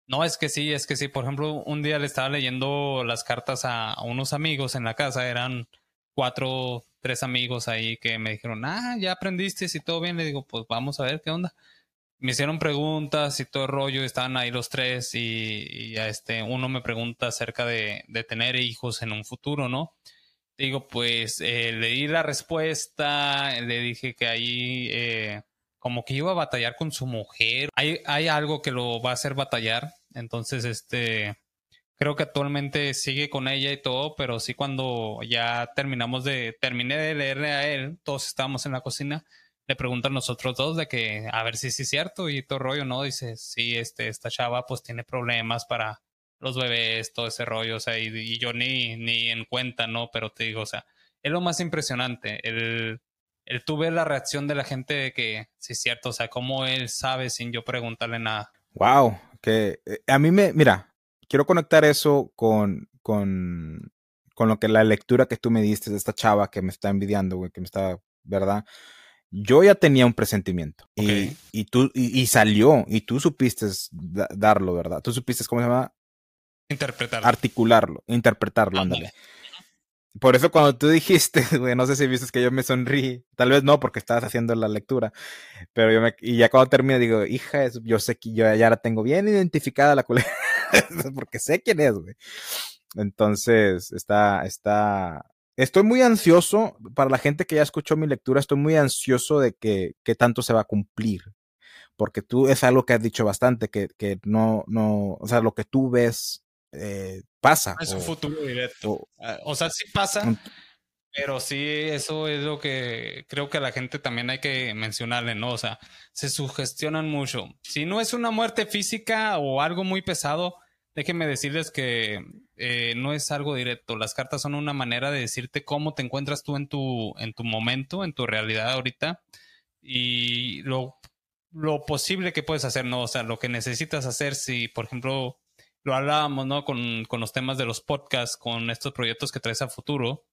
no, es que sí, es que sí. Por ejemplo, un día le estaba leyendo las cartas a, a unos amigos en la casa, eran cuatro, tres amigos ahí que me dijeron, ah, ya aprendiste, si todo bien, le digo, pues vamos a ver qué onda. Me hicieron preguntas y todo el rollo, estaban ahí los tres y, y a este, uno me pregunta acerca de, de tener hijos en un futuro, ¿no? Digo, pues eh, le di la respuesta, le dije que ahí eh, como que iba a batallar con su mujer. Hay, hay algo que lo va a hacer batallar, entonces este creo que actualmente sigue con ella y todo, pero sí cuando ya terminamos de, terminé de leerle a él, todos estábamos en la cocina, le preguntan nosotros dos de que a ver si sí es cierto y todo rollo, ¿no? Dice, sí, este, esta chava pues tiene problemas para los bebés, todo ese rollo, o sea, y, y yo ni, ni en cuenta, ¿no? Pero te digo, o sea, es lo más impresionante. El, el tú ves la reacción de la gente de que sí es cierto, o sea, cómo él sabe sin yo preguntarle nada. Wow, que a mí me, mira, quiero conectar eso con, con, con lo que la lectura que tú me diste de esta chava que me está envidiando, güey, que me está, ¿verdad? Yo ya tenía un presentimiento, okay. y, y tú y, y salió, y tú supiste da, darlo, ¿verdad? Tú supiste, ¿cómo se llama? Interpretarlo. Articularlo, interpretarlo, ándale. Por eso cuando tú dijiste, güey, no sé si viste que yo me sonrí, tal vez no, porque estabas haciendo la lectura, pero yo me, y ya cuando terminé digo, hija, eso, yo sé que yo ya la tengo bien identificada la culera, porque sé quién es, güey. Entonces, está, está... Estoy muy ansioso, para la gente que ya escuchó mi lectura, estoy muy ansioso de que, que tanto se va a cumplir, porque tú es algo que has dicho bastante, que, que no, no, o sea, lo que tú ves eh, pasa. Es un futuro directo, o, o sea, sí pasa, pero sí eso es lo que creo que a la gente también hay que mencionarle, ¿no? O sea, se sugestionan mucho. Si no es una muerte física o algo muy pesado, déjenme decirles que eh, no es algo directo. Las cartas son una manera de decirte cómo te encuentras tú en tu, en tu momento, en tu realidad ahorita y lo, lo posible que puedes hacer, ¿no? O sea, lo que necesitas hacer si, por ejemplo, lo hablábamos, ¿no? Con, con los temas de los podcasts, con estos proyectos que traes a futuro,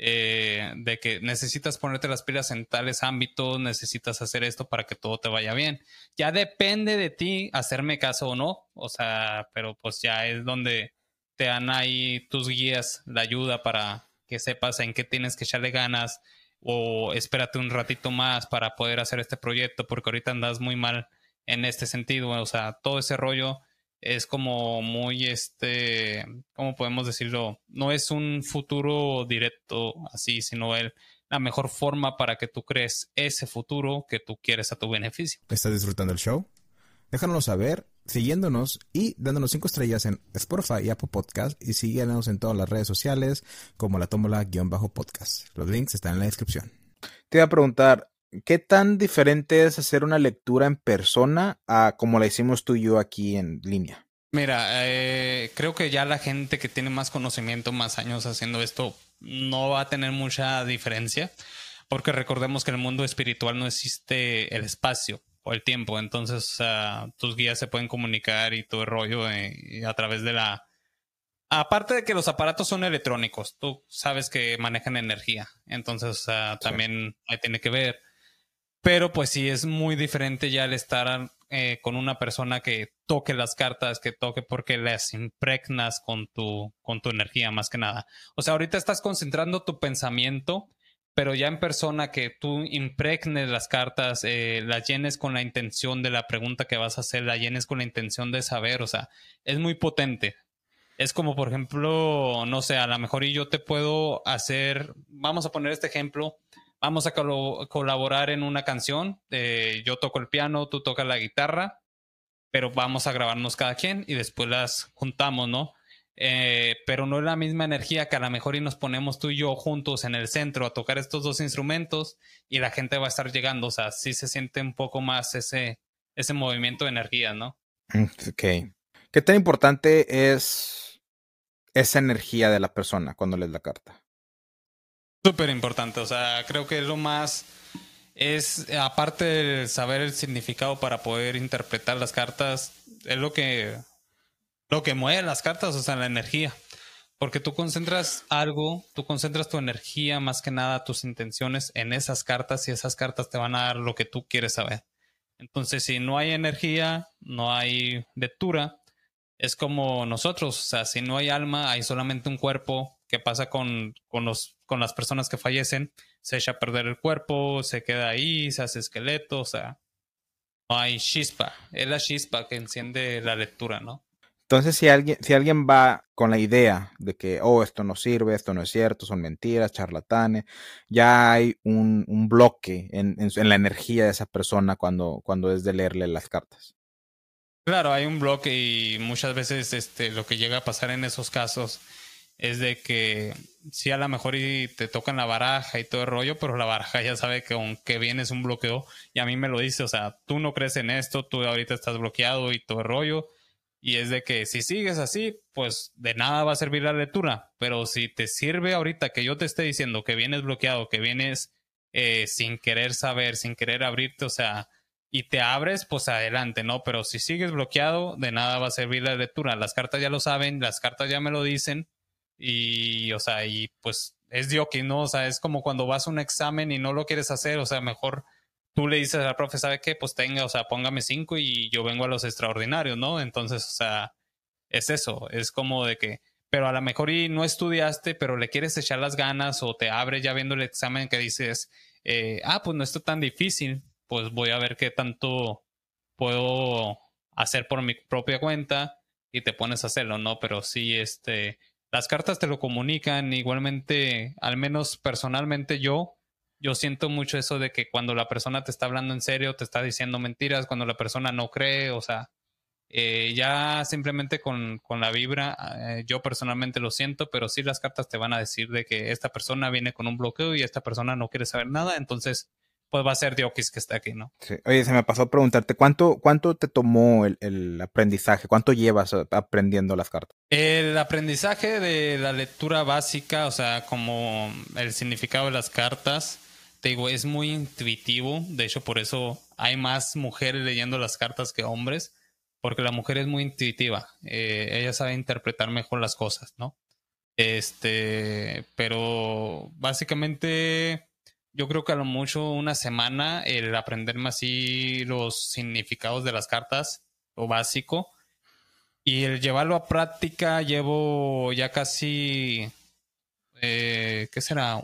eh, de que necesitas ponerte las pilas en tales ámbitos, necesitas hacer esto para que todo te vaya bien. Ya depende de ti hacerme caso o no. O sea, pero pues ya es donde te dan ahí tus guías, la ayuda para que sepas en qué tienes que echarle ganas o espérate un ratito más para poder hacer este proyecto porque ahorita andas muy mal en este sentido. O sea, todo ese rollo es como muy, este, ¿cómo podemos decirlo? No es un futuro directo así, sino el... la mejor forma para que tú crees ese futuro que tú quieres a tu beneficio. ¿Estás disfrutando el show? Déjanoslo saber siguiéndonos y dándonos cinco estrellas en Spotify y Apple Podcast y síguenos en todas las redes sociales como La Tómbola-Podcast. Los links están en la descripción. Te iba a preguntar, ¿qué tan diferente es hacer una lectura en persona a como la hicimos tú y yo aquí en línea? Mira, eh, creo que ya la gente que tiene más conocimiento, más años haciendo esto, no va a tener mucha diferencia porque recordemos que en el mundo espiritual no existe el espacio o el tiempo, entonces uh, tus guías se pueden comunicar y todo el rollo eh, y a través de la... Aparte de que los aparatos son electrónicos, tú sabes que manejan energía, entonces uh, sí. También ahí tiene que ver, pero pues sí es muy diferente ya el estar eh, con una persona que toque las cartas, que toque porque las impregnas con tu, con tu energía más que nada. O sea, ahorita estás concentrando tu pensamiento, pero ya en persona, que tú impregnes las cartas, eh, las llenes con la intención de la pregunta que vas a hacer, la llenes con la intención de saber, o sea, es muy potente. Es como, por ejemplo, no sé, a lo mejor y yo te puedo hacer, vamos a poner este ejemplo, vamos a col- colaborar en una canción, eh, yo toco el piano, tú tocas la guitarra, pero vamos a grabarnos cada quien y después las juntamos, ¿no? Eh, pero no es la misma energía que a lo mejor y nos ponemos tú y yo juntos en el centro a tocar estos dos instrumentos y la gente va a estar llegando, o sea, sí se siente un poco más ese, ese movimiento de energía, ¿no? Ok. ¿Qué tan importante es esa energía de la persona cuando lees la carta? Súper importante, o sea, creo que es lo más, es aparte del saber el significado para poder interpretar las cartas, es lo que... Lo que mueve las cartas, o sea, la energía. Porque tú concentras algo, tú concentras tu energía, más que nada tus intenciones en esas cartas y esas cartas te van a dar lo que tú quieres saber. Entonces, si no hay energía, no hay lectura, es como nosotros. O sea, si no hay alma, hay solamente un cuerpo. ¿Qué pasa con, con, los, con las personas que fallecen? Se echa a perder el cuerpo, se queda ahí, se hace esqueleto, o sea, no hay chispa. Es la chispa que enciende la lectura, ¿no? Entonces, si alguien, si alguien va con la idea de que, oh, esto no sirve, esto no es cierto, son mentiras, charlatanes, ya hay un, un bloque en, en, en la energía de esa persona cuando, cuando es de leerle las cartas. Claro, hay un bloque y muchas veces este, lo que llega a pasar en esos casos es de que sí, a lo mejor y te tocan la baraja y todo el rollo, pero la baraja ya sabe que aunque viene es un bloqueo y a mí me lo dice, o sea, tú no crees en esto, tú ahorita estás bloqueado y todo el rollo. Y es de que si sigues así, pues de nada va a servir la lectura. Pero si te sirve ahorita que yo te esté diciendo que vienes bloqueado, que vienes eh, sin querer saber, sin querer abrirte, o sea, y te abres, pues adelante, ¿no? Pero si sigues bloqueado, de nada va a servir la lectura. Las cartas ya lo saben, las cartas ya me lo dicen. Y, o sea, y pues es dioquis, ¿no? O sea, es como cuando vas a un examen y no lo quieres hacer, o sea, mejor... Tú le dices al profe, ¿sabe qué? Pues tenga, o sea, póngame cinco y yo vengo a los extraordinarios, ¿no? Entonces, o sea, es eso. Es como de que, pero a lo mejor y no estudiaste, pero le quieres echar las ganas o te abres ya viendo el examen que dices, eh, ah, pues no está tan difícil, pues voy a ver qué tanto puedo hacer por mi propia cuenta y te pones a hacerlo, ¿no? Pero sí, este, las cartas te lo comunican igualmente, al menos personalmente yo, Yo siento mucho eso de que cuando la persona te está hablando en serio, te está diciendo mentiras, cuando la persona no cree, o sea, eh, ya simplemente con, con la vibra, eh, yo personalmente lo siento, pero sí las cartas te van a decir de que esta persona viene con un bloqueo y esta persona no quiere saber nada, entonces pues va a ser dioquis que está aquí, ¿no? Sí. Oye, se me pasó a preguntarte, ¿cuánto, cuánto te tomó el, el aprendizaje? ¿Cuánto llevas aprendiendo las cartas? El aprendizaje de la lectura básica, o sea, como el significado de las cartas... Te digo, es muy intuitivo, de hecho por eso hay más mujeres leyendo las cartas que hombres, porque la mujer es muy intuitiva, eh, ella sabe interpretar mejor las cosas, ¿no? Este, pero básicamente yo creo que a lo mucho una semana el aprenderme así los significados de las cartas, lo básico, y el llevarlo a práctica llevo ya casi, eh, ¿qué será?,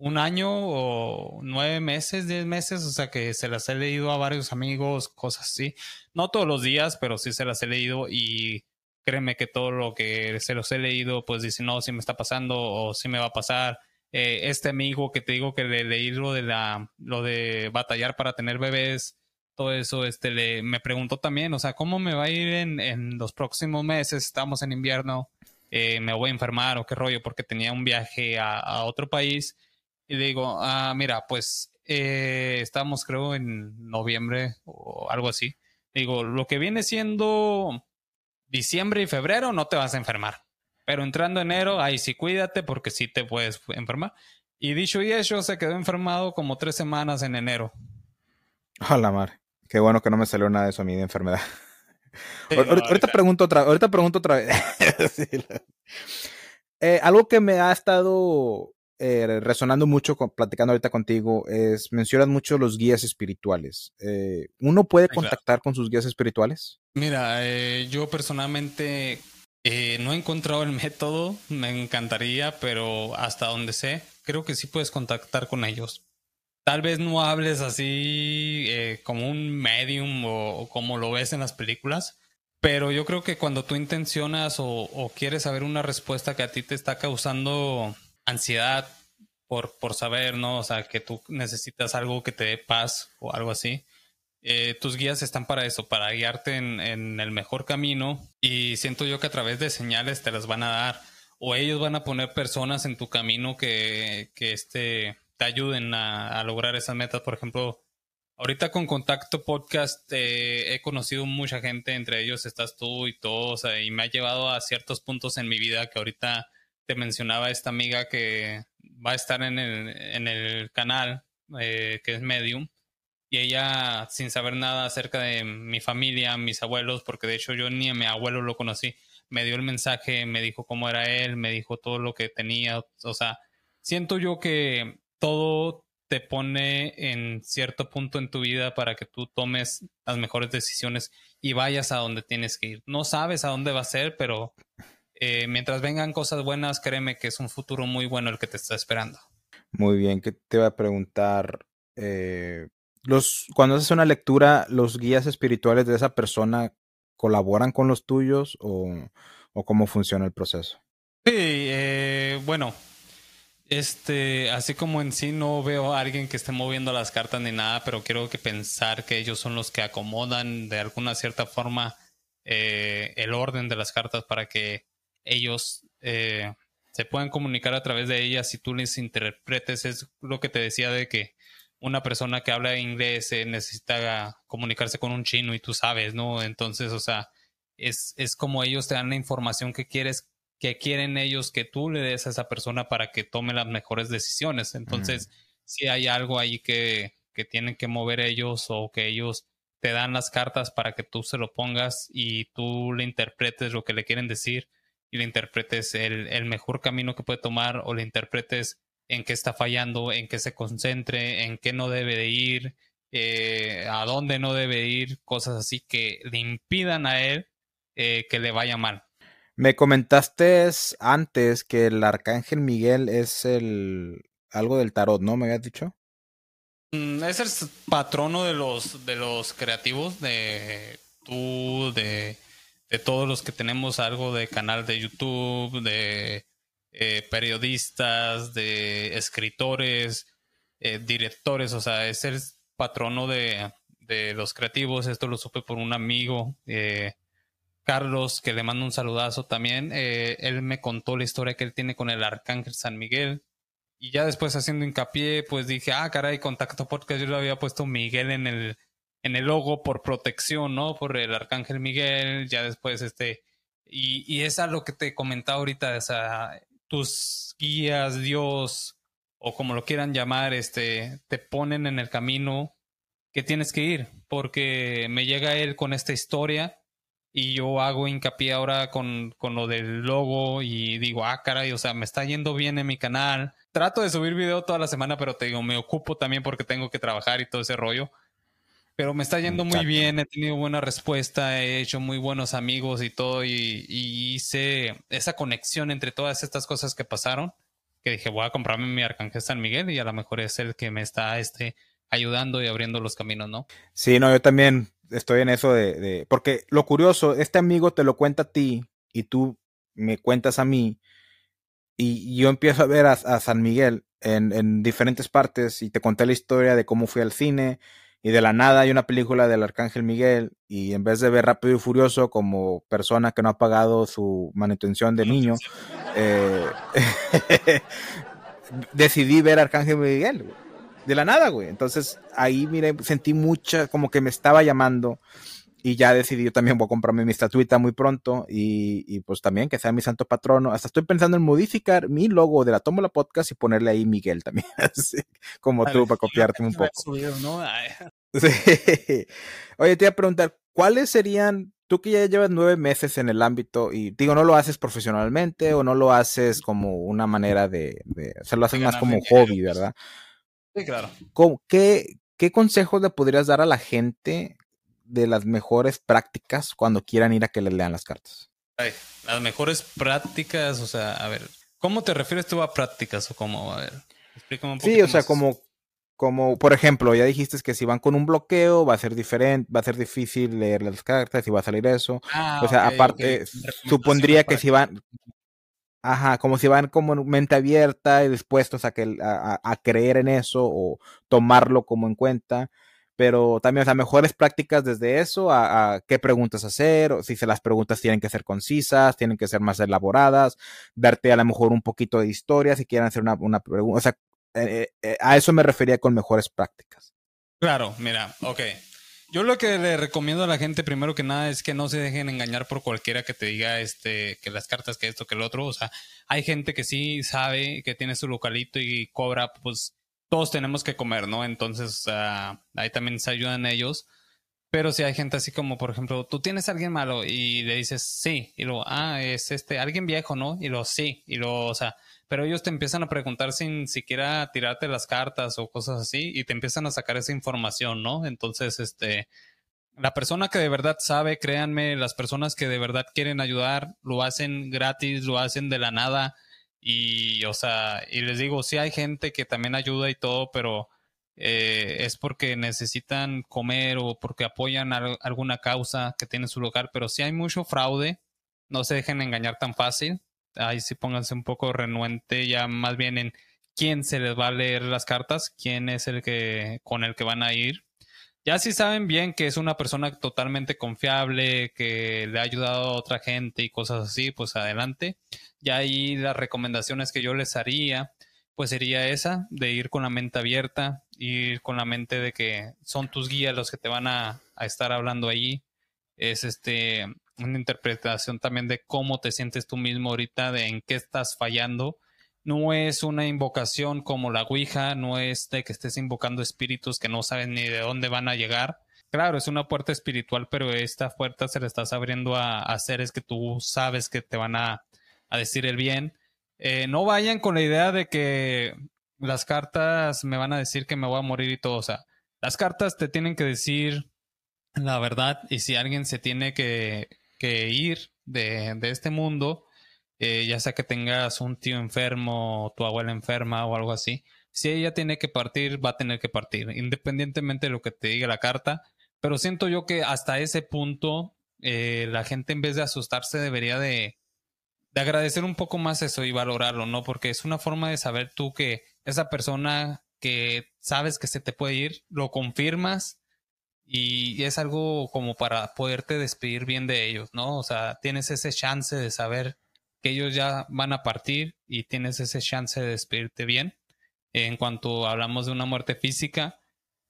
un año o nueve meses, diez meses, o sea que se las he leído a varios amigos, cosas así. No todos los días, pero sí se las he leído y créeme que todo lo que se los he leído, pues dice, no, sí me está pasando o sí me va a pasar. Eh, este amigo que te digo que le leí lo de, la, lo de batallar para tener bebés, todo eso, este, le, me preguntó también, o sea, ¿cómo me va a ir en, en los próximos meses? Estamos en invierno, eh, me voy a enfermar o qué rollo, porque tenía un viaje a, a otro país. Y le digo, ah, mira, pues eh, estamos creo en noviembre o algo así. Le digo, lo que viene siendo diciembre y febrero no te vas a enfermar. Pero entrando enero, ahí sí cuídate porque sí te puedes enfermar. Y dicho y hecho, se quedó enfermado como tres semanas en enero. Hola, Mar. Qué bueno que no me salió nada de eso a mí de enfermedad. Sí, ahorita, no, ahorita pregunto otra, ahorita pregunto otra vez. Sí, la... eh, algo que me ha estado... Eh, resonando mucho, con, platicando ahorita contigo, es mencionas mucho los guías espirituales. Eh, ¿Uno puede contactar con sus guías espirituales? Mira, eh, yo personalmente Eh, no he encontrado el método, me encantaría, pero hasta donde sé, creo que sí puedes contactar con ellos. Tal vez no hables así eh, como un medium o, o como lo ves en las películas, pero yo creo que cuando tú intencionas o, o quieres saber una respuesta que a ti te está causando ansiedad por, por saber, ¿no? O sea, que tú necesitas algo que te dé paz o algo así. Eh, tus guías están para eso, para guiarte en, en el mejor camino, y siento yo que a través de señales te las van a dar, o ellos van a poner personas en tu camino que, que este, te ayuden a, a lograr esas metas. Por ejemplo, ahorita con Contacto Podcast eh, he conocido mucha gente, entre ellos estás tú y todos, o sea, y me ha llevado a ciertos puntos en mi vida que ahorita te mencionaba esta amiga que va a estar en el, en el canal, eh, que es medium. Y ella, sin saber nada acerca de mi familia, mis abuelos, porque de hecho yo ni a mi abuelo lo conocí, me dio el mensaje, me dijo cómo era él, me dijo todo lo que tenía. O sea, siento yo que todo te pone en cierto punto en tu vida para que tú tomes las mejores decisiones y vayas a donde tienes que ir. No sabes a dónde va a ser, pero eh, mientras vengan cosas buenas, créeme que es un futuro muy bueno el que te está esperando. Muy bien, ¿qué te va a preguntar? Eh... Los, cuando haces una lectura, ¿los guías espirituales de esa persona colaboran con los tuyos o, o cómo funciona el proceso? Sí, eh, bueno, este, así como en sí no veo a alguien que esté moviendo las cartas ni nada, pero quiero que pensar que ellos son los que acomodan de alguna cierta forma eh, el orden de las cartas para que ellos eh, se puedan comunicar a través de ellas y tú les interpretes. Es lo que te decía de que una persona que habla inglés eh, necesita comunicarse con un chino y tú sabes, ¿no? Entonces, o sea, es, es como ellos te dan la información que quieres, que quieren ellos que tú le des a esa persona para que tome las mejores decisiones. Entonces, mm. si sí hay algo ahí que, que tienen que mover ellos o que ellos te dan las cartas para que tú se lo pongas y tú le interpretes lo que le quieren decir y le interpretes el, el mejor camino que puede tomar o le interpretes en qué está fallando, en qué se concentre, en qué no debe de ir, eh, a dónde no debe de ir, cosas así que le impidan a él eh, que le vaya mal. Me comentaste antes que el Arcángel Miguel es el algo del tarot, ¿no? ¿Me habías dicho? Mm, es el patrono de los, de los creativos, de tú, de, de todos los que tenemos algo de canal de YouTube, de... Eh, periodistas, de escritores, eh, directores. O sea, es el patrono de, de los creativos. Esto lo supe por un amigo, eh, Carlos, que le mando un saludazo también. Eh, él me contó la historia que él tiene con el Arcángel San Miguel, y ya después, haciendo hincapié, pues dije, ah, caray, Contacto Podcast, yo le había puesto Miguel en el, en el logo por protección, ¿no? Por el Arcángel Miguel. Ya después, este, y, y es a lo que te comentaba ahorita, o sea, tus guías, Dios, o como lo quieran llamar, este, te ponen en el camino que tienes que ir, porque me llega él con esta historia y yo hago hincapié ahora con, con lo del logo y digo, ah, caray, o sea, me está yendo bien en mi canal. Trato de subir video toda la semana, pero te digo, me ocupo también porque tengo que trabajar y todo ese rollo, pero me está yendo Exacto. muy bien, he tenido buena respuesta, he hecho muy buenos amigos y todo, y, y hice esa conexión entre todas estas cosas que pasaron, que dije, voy a comprarme mi Arcángel San Miguel, y a lo mejor es el que me está este, ayudando y abriendo los caminos, ¿no? Sí, no, yo también estoy en eso de, de... Porque lo curioso, este amigo te lo cuenta a ti, y tú me cuentas a mí, y, y yo empiezo a ver a, a San Miguel en, en diferentes partes, y te conté la historia de cómo fui al cine, y de la nada hay una película del Arcángel Miguel y en vez de ver Rápido y Furioso como persona que no ha pagado su manutención de niño, eh, decidí ver Arcángel Miguel, güey. De la nada, güey. Entonces ahí, mire, sentí mucha, como que me estaba llamando y ya decidí, yo también voy a comprarme mi estatuita muy pronto y, y pues también que sea mi santo patrono. Hasta estoy pensando en modificar mi logo de La Tómbola Podcast y ponerle ahí Miguel también, así, como tú, para copiarte un poco. Subido, ¿no? Sí. Oye, te iba a preguntar, ¿cuáles serían, tú que ya llevas nueve meses en el ámbito y digo, no lo haces profesionalmente o no lo haces como una manera de, de o sea, lo haces más como hobby, ¿verdad? Sí, claro. ¿Qué, qué consejos le podrías dar a la gente de las mejores prácticas cuando quieran ir a que les lean las cartas? Las mejores prácticas, o sea, a ver, ¿cómo te refieres tú a prácticas o cómo? A ver, explícame un poquito. Sí, o sea, más. como, como, por ejemplo, ya dijiste que si van con un bloqueo va a ser diferente, va a ser difícil leer las cartas y va a salir eso. Ah, o sea, okay, aparte, okay. supondría que si van, ajá, como si van como mente abierta y dispuestos a, que, a, a creer en eso o tomarlo como en cuenta. Pero también, o sea, mejores prácticas desde eso a, a qué preguntas hacer, o si se las preguntas tienen que ser concisas, tienen que ser más elaboradas, darte a lo mejor un poquito de historia si quieren hacer una, una pregunta. O sea, eh, eh, a eso me refería con mejores prácticas. Claro, mira, ok. Yo lo que le recomiendo a la gente, primero que nada, es que no se dejen engañar por cualquiera que te diga este que las cartas, que esto, que el otro. O sea, hay gente que sí sabe que tiene su localito y cobra, pues, todos tenemos que comer, ¿no? Entonces, uh, ahí también se ayudan ellos. Pero si hay gente así como, por ejemplo, tú tienes a alguien malo y le dices sí. Y luego, ah, es este, alguien viejo, ¿no? Y luego, sí. Y luego, o sea, pero ellos te empiezan a preguntar sin siquiera tirarte las cartas o cosas así. Y te empiezan a sacar esa información, ¿no? Entonces, este, la persona que de verdad sabe, créanme, las personas que de verdad quieren ayudar, lo hacen gratis, lo hacen de la nada. Y, o sea, y les digo, sí hay gente que también ayuda y todo, pero eh, es porque necesitan comer o porque apoyan a alguna causa que tiene su local. Pero sí hay mucho fraude, no se dejen engañar tan fácil. Ahí sí pónganse un poco renuente ya más bien en quién se les va a leer las cartas, quién es el que con el que van a ir. Ya si saben bien que es una persona totalmente confiable, que le ha ayudado a otra gente y cosas así, pues adelante. Y ahí las recomendaciones que yo les haría, pues sería esa, de ir con la mente abierta, ir con la mente de que son tus guías los que te van a, a estar hablando ahí. Es este una interpretación también de cómo te sientes tú mismo ahorita, de en qué estás fallando. No es una invocación como la Ouija, no es de que estés invocando espíritus que no sabes ni de dónde van a llegar. Claro, es una puerta espiritual, pero esta puerta se la estás abriendo a, a seres que tú sabes que te van a, a decir el bien. Eh, no vayan con la idea de que las cartas me van a decir que me voy a morir y todo. O sea, las cartas te tienen que decir la verdad, y si alguien se tiene que, que ir de, de este mundo... Eh, ya sea que tengas un tío enfermo o tu abuela enferma o algo así, si ella tiene que partir, va a tener que partir, independientemente de lo que te diga la carta. Pero siento yo que hasta ese punto eh, la gente, en vez de asustarse, debería de, de agradecer un poco más eso y valorarlo, ¿no? Porque es una forma de saber tú que esa persona que sabes que se te puede ir, lo confirmas, y es algo como para poderte despedir bien de ellos, ¿no? O sea, tienes ese chance de saber que ellos ya van a partir y tienes ese chance de despedirte bien. En cuanto hablamos de una muerte física,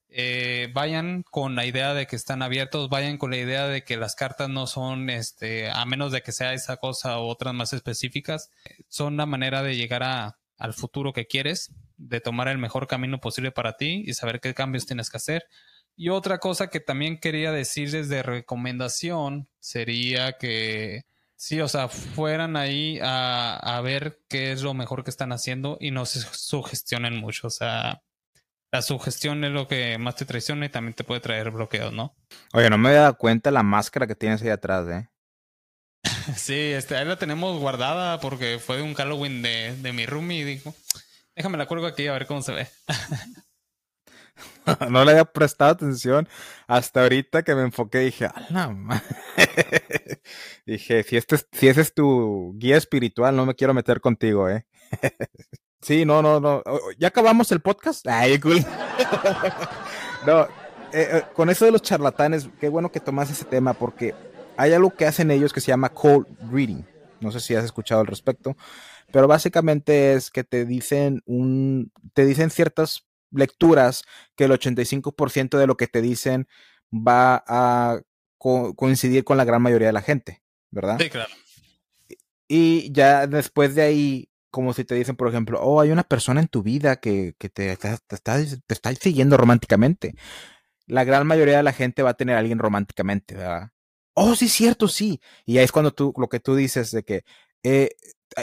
eh, vayan con la idea de que están abiertos, vayan con la idea de que las cartas no son, este, a menos de que sea esa cosa u otras más específicas, son la manera de llegar a, al futuro que quieres, de tomar el mejor camino posible para ti y saber qué cambios tienes que hacer. Y otra cosa que también quería decirles de recomendación sería que sí, o sea, fueran ahí a, a ver qué es lo mejor que están haciendo y no se sugestionen mucho. O sea, la sugestión es lo que más te traiciona y también te puede traer bloqueos, ¿no? Oye, no me había dado cuenta la máscara que tienes ahí atrás, ¿eh? Sí, este, ahí la tenemos guardada porque fue de un Halloween de, de mi roomie y dijo, déjame la cuelgo aquí a ver cómo se ve. No le había prestado atención hasta ahorita que me enfoqué y dije, ¡ah, la madre! Dije, si este es, si ese es tu guía espiritual, no me quiero meter contigo, ¿eh? Sí, no, no, no. ¿Ya acabamos el podcast? ¡Ay, cool! No, eh, con eso de los charlatanes, qué bueno que tomas ese tema, porque hay algo que hacen ellos que se llama cold reading. No sé si has escuchado al respecto, pero básicamente es que te dicen un, te dicen ciertas lecturas que el ochenta y cinco por ciento de lo que te dicen va a co- coincidir con la gran mayoría de la gente, ¿verdad? Sí, claro. Y ya después de ahí, como si te dicen, por ejemplo, oh, hay una persona en tu vida que, que te, te, te, está, te está siguiendo románticamente. La gran mayoría de la gente va a tener a alguien románticamente, ¿verdad? Oh, sí, cierto, sí. Y ahí es cuando tú, lo que tú dices de que eh,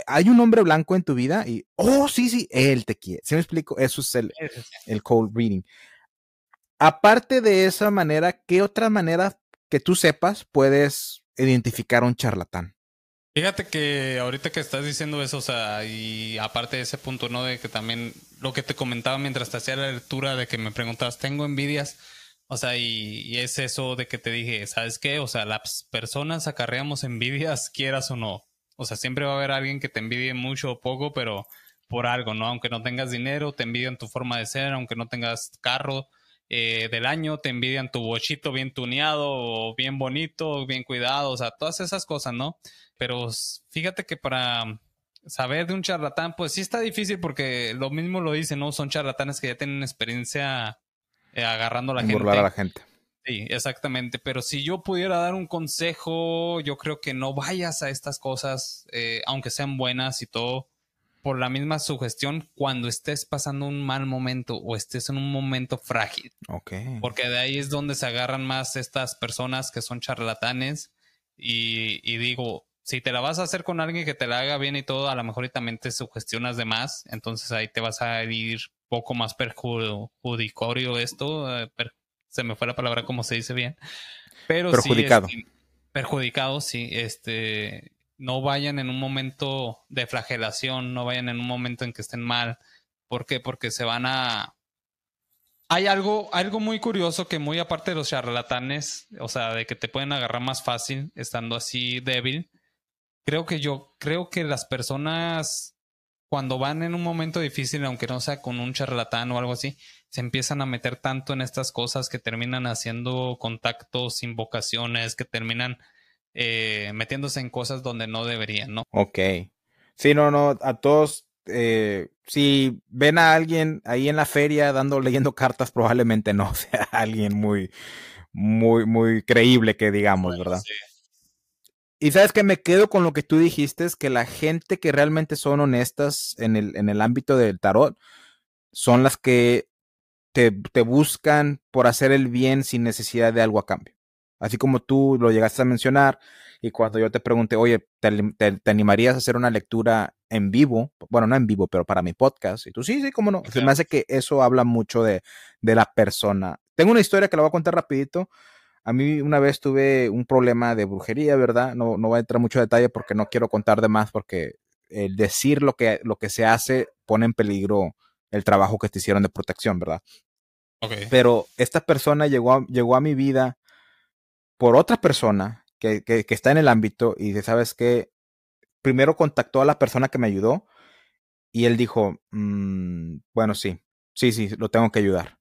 hay un hombre blanco en tu vida y, oh, sí, sí, él te quiere. ¿Sí me explico? Eso es el, el cold reading. Aparte de esa manera, ¿qué otra manera que tú sepas puedes identificar a un charlatán? Fíjate que ahorita que estás diciendo eso, o sea, y aparte de ese punto, ¿no? De que también lo que te comentaba mientras te hacía la lectura, de que me preguntabas, ¿tengo envidias? O sea, y, y es eso de que te dije, ¿sabes qué? O sea, las personas acarreamos envidias, quieras o no. O sea, siempre va a haber alguien que te envidie mucho o poco, pero por algo, ¿no? Aunque no tengas dinero, te envidian tu forma de ser, aunque no tengas carro eh, del año, te envidian tu bochito bien tuneado, o bien bonito, bien cuidado, o sea, todas esas cosas, ¿no? Pero fíjate que para saber de un charlatán, pues sí está difícil porque lo mismo lo dicen, ¿no? Son charlatanes que ya tienen experiencia eh, agarrando a la gente. Burlar a la gente. Sí, exactamente. Pero si yo pudiera dar un consejo, yo creo que no vayas a estas cosas, eh, aunque sean buenas y todo, por la misma sugestión cuando estés pasando un mal momento o estés en un momento frágil. Okay. Porque de ahí es donde se agarran más estas personas que son charlatanes y, y digo... Si te la vas a hacer con alguien que te la haga bien y todo, a lo mejor y también te sugestionas de más. Entonces ahí te vas a ir poco más perjudicatorio esto. Per, se me fue la palabra como se dice bien. Pero perjudicado. Sí, este, perjudicado, sí. Este, no vayan en un momento de flagelación, no vayan en un momento en que estén mal. ¿Por qué? Porque se van a... Hay algo, algo muy curioso que muy aparte de los charlatanes, o sea, de que te pueden agarrar más fácil estando así débil. Creo que yo, creo que las personas cuando van en un momento difícil, aunque no sea con un charlatán o algo así, se empiezan a meter tanto en estas cosas que terminan haciendo contactos, invocaciones, que terminan eh, metiéndose en cosas donde no deberían, ¿no? Ok. Sí, no, no, a todos, eh, si ven a alguien ahí en la feria dando, leyendo cartas, probablemente no sea alguien muy, muy, muy creíble que digamos, bueno, ¿verdad? Sí. Y sabes que me quedo con lo que tú dijiste, es que la gente que realmente son honestas en el, en el ámbito del tarot son las que te, te buscan por hacer el bien sin necesidad de algo a cambio. Así como tú lo llegaste a mencionar y cuando yo te pregunté, oye, ¿te, te, te animarías a hacer una lectura en vivo? Bueno, no en vivo, pero para mi podcast. Y tú, sí, sí, cómo no. Claro. Se me hace que eso habla mucho de, de la persona. Tengo una historia que la voy a contar rapidito. A mí una vez tuve un problema de brujería, ¿verdad? No, no voy a entrar mucho en detalle porque no quiero contar de más, porque el decir lo que, lo que se hace pone en peligro el trabajo que te hicieron de protección, ¿verdad? Okay. Pero esta persona llegó a, llegó a mi vida por otra persona que, que, que está en el ámbito y dice, ¿sabes qué? Primero contactó a la persona que me ayudó y él dijo, mmm, bueno, sí, sí, sí, lo tengo que ayudar.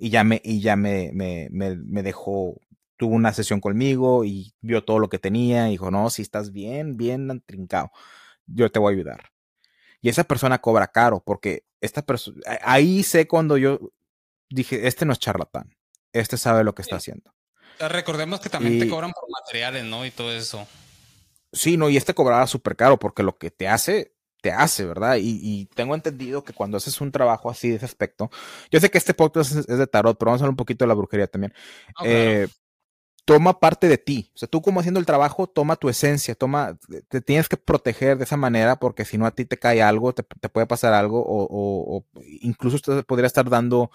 Y ya, me, y ya me, me, me, me dejó, tuvo una sesión conmigo y vio todo lo que tenía. Y dijo, no, si estás bien, bien trincado, yo te voy a ayudar. Y esa persona cobra caro porque esta persona, ahí sé cuando yo dije, este no es charlatán, este sabe lo que está haciendo. Recordemos que también y, te cobran por materiales, ¿no? Y todo eso. Sí, no, y este cobraba súper caro porque lo que te hace... te hace, ¿verdad? Y, y tengo entendido que cuando haces un trabajo así de ese aspecto, yo sé que este podcast es, es de tarot, pero vamos a hablar un poquito de la brujería también. Oh, eh, claro. Toma parte de ti. O sea, tú como haciendo el trabajo, toma tu esencia, toma, te tienes que proteger de esa manera porque si no a ti te cae algo, te, te puede pasar algo o, o, o incluso te podría estar dando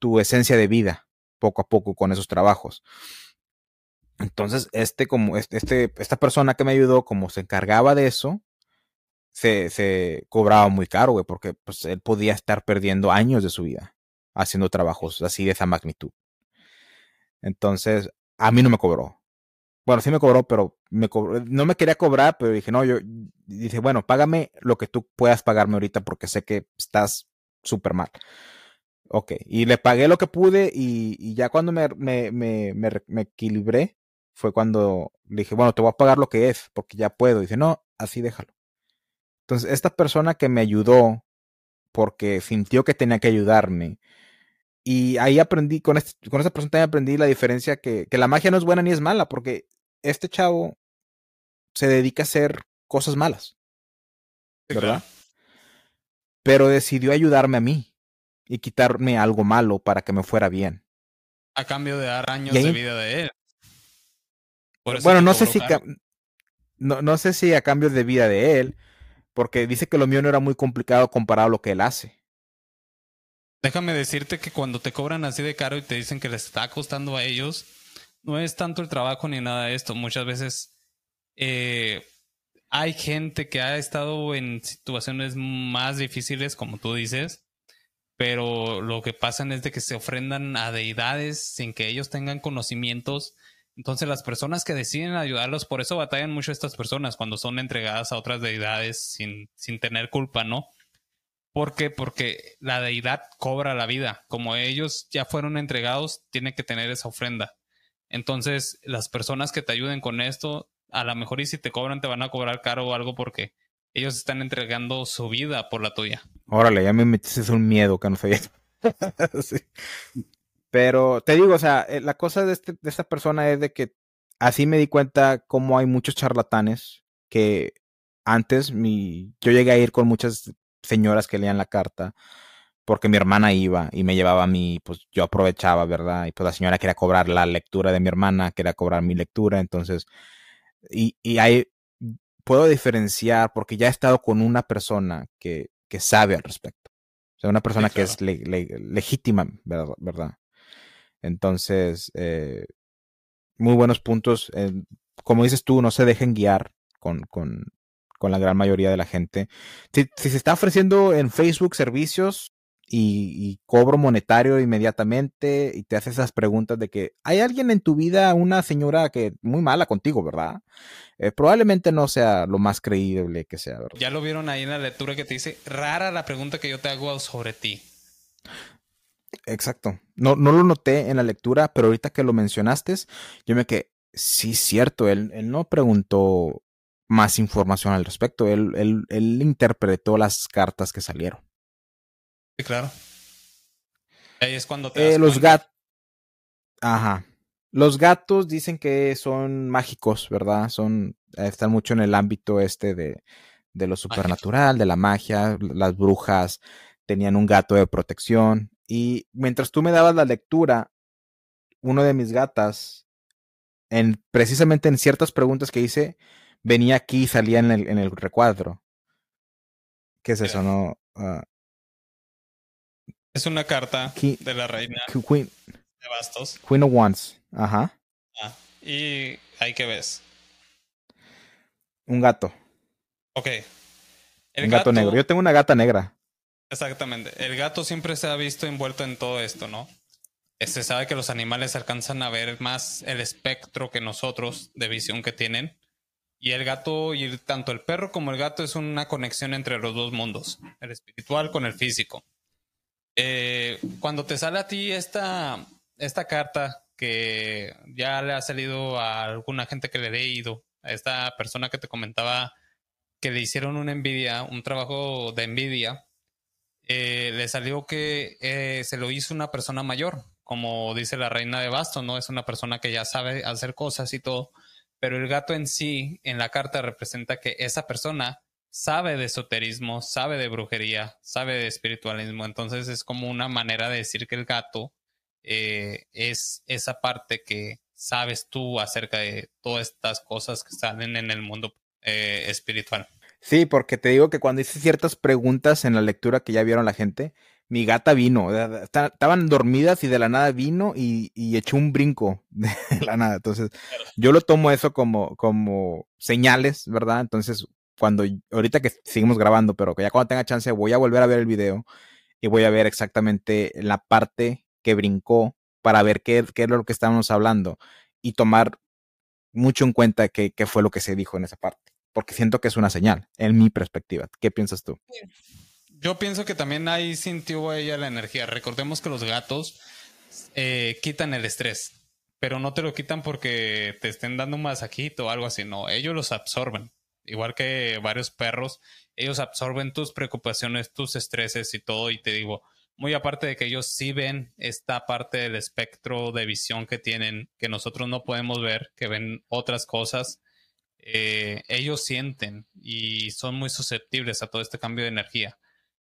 tu esencia de vida poco a poco con esos trabajos. Entonces, este, como, este, esta persona que me ayudó, como se encargaba de eso, Se, se cobraba muy caro, güey, porque pues, él podía estar perdiendo años de su vida haciendo trabajos así de esa magnitud. Entonces, a mí no me cobró. Bueno, sí me cobró, pero me cobró, no me quería cobrar, pero dije, no, yo dije, bueno, págame lo que tú puedas pagarme ahorita porque sé que estás súper mal. Ok, y le pagué lo que pude y, y ya cuando me, me, me, me, me equilibré fue cuando le dije, bueno, te voy a pagar lo que es porque ya puedo. Dice, no, así déjalo. Entonces, esta persona que me ayudó porque sintió que tenía que ayudarme. Y ahí aprendí, con, este, con esta persona también aprendí la diferencia que, que la magia no es buena ni es mala, porque este chavo se dedica a hacer cosas malas, ¿verdad? Sí, claro. Pero decidió ayudarme a mí y quitarme algo malo para que me fuera bien. A cambio de dar años ahí, de vida de él. Por eso bueno, no sé, si, no, no sé si a cambio de vida de él, porque dice que lo mío no era muy complicado comparado a lo que él hace. Déjame decirte que cuando te cobran así de caro y te dicen que les está costando a ellos, no es tanto el trabajo ni nada de esto. Muchas veces eh, hay gente que ha estado en situaciones más difíciles, como tú dices, pero lo que pasan es de que se ofrendan a deidades sin que ellos tengan conocimientos. Entonces las personas que deciden ayudarlos, por eso batallan mucho estas personas cuando son entregadas a otras deidades sin, sin tener culpa, ¿no? ¿Por qué? Porque la deidad cobra la vida. Como ellos ya fueron entregados, tienen que tener esa ofrenda. Entonces las personas que te ayuden con esto, a lo mejor y si te cobran, te van a cobrar caro o algo porque ellos están entregando su vida por la tuya. Órale, ya me metiste un miedo que no sabía. Sí. Pero te digo, o sea, la cosa de, este, de esta persona es de que así me di cuenta cómo hay muchos charlatanes que antes mi, yo llegué a ir con muchas señoras que leían la carta porque mi hermana iba y me llevaba a mí, pues yo aprovechaba, ¿verdad? Y pues la señora quería cobrar la lectura de mi hermana, quería cobrar mi lectura, entonces, y, y ahí puedo diferenciar porque ya he estado con una persona que, que sabe al respecto, o sea, una persona sí, claro, que es le, le, legítima, ¿verdad? ¿verdad? Entonces, eh, muy buenos puntos. Eh, como dices tú, no se dejen guiar con, con, con la gran mayoría de la gente. Si, si se está ofreciendo en Facebook servicios y, y cobro monetario inmediatamente y te hace esas preguntas de que hay alguien en tu vida, una señora que muy mala contigo, ¿verdad? Eh, probablemente no sea lo más creíble que sea, ¿verdad? Ya lo vieron ahí en la lectura que te dice, rara la pregunta que yo te hago sobre ti. Exacto. No, no lo noté en la lectura, pero ahorita que lo mencionaste, yo me quedé, sí, cierto, él, él no preguntó más información al respecto, él, él, él interpretó las cartas que salieron. Sí, claro. Ahí es cuando te eh, los gatos. Ajá. Los gatos dicen que son mágicos, ¿verdad? Son, están mucho en el ámbito este de, de lo supernatural, de la magia. Las brujas tenían un gato de protección. Y mientras tú me dabas la lectura, uno de mis gatas, en, precisamente en ciertas preguntas que hice, venía aquí y salía en el, en el recuadro. ¿Qué es eso? No, uh, es una carta King, de la reina Queen, de bastos. Queen of Wands. Ajá. Ah, y ahí que ves. Un gato. Ok. El un gato, gato negro. Yo tengo una gata negra. Exactamente. El gato siempre se ha visto envuelto en todo esto, ¿no? Se sabe que los animales alcanzan a ver más el espectro que nosotros de visión que tienen. Y el gato, y tanto el perro como el gato, es una conexión entre los dos mundos. El espiritual con el físico. Eh, cuando te sale a ti esta, esta carta que ya le ha salido a alguna gente que le he leído, a esta persona que te comentaba que le hicieron una envidia, un trabajo de envidia, Eh, le salió que eh, se lo hizo una persona mayor, como dice la reina de bastos, ¿no? Es una persona que ya sabe hacer cosas y todo, pero el gato en sí, en la carta, representa que esa persona sabe de esoterismo, sabe de brujería, sabe de espiritualismo. Entonces es como una manera de decir que el gato eh, es esa parte que sabes tú acerca de todas estas cosas que salen en el mundo eh, espiritual. Sí, porque te digo que cuando hice ciertas preguntas en la lectura que ya vieron la gente, mi gata vino, estaban dormidas y de la nada vino y, y echó un brinco de la nada. Entonces, yo lo tomo eso como, como señales, ¿verdad? Entonces, cuando ahorita que seguimos grabando, pero que ya cuando tenga chance voy a volver a ver el video y voy a ver exactamente la parte que brincó para ver qué, qué es lo que estábamos hablando y tomar mucho en cuenta qué, qué fue lo que se dijo en esa parte. Porque siento que es una señal, en mi perspectiva. ¿Qué piensas tú? Yo pienso que también ahí sintió ella la energía. Recordemos que los gatos eh, quitan el estrés, pero no te lo quitan porque te estén dando un masajito o algo así. No, ellos los absorben. Igual que varios perros, ellos absorben tus preocupaciones, tus estreses y todo. Y te digo, muy aparte de que ellos sí ven esta parte del espectro de visión que tienen, que nosotros no podemos ver, que ven otras cosas. Eh, ellos sienten y son muy susceptibles a todo este cambio de energía.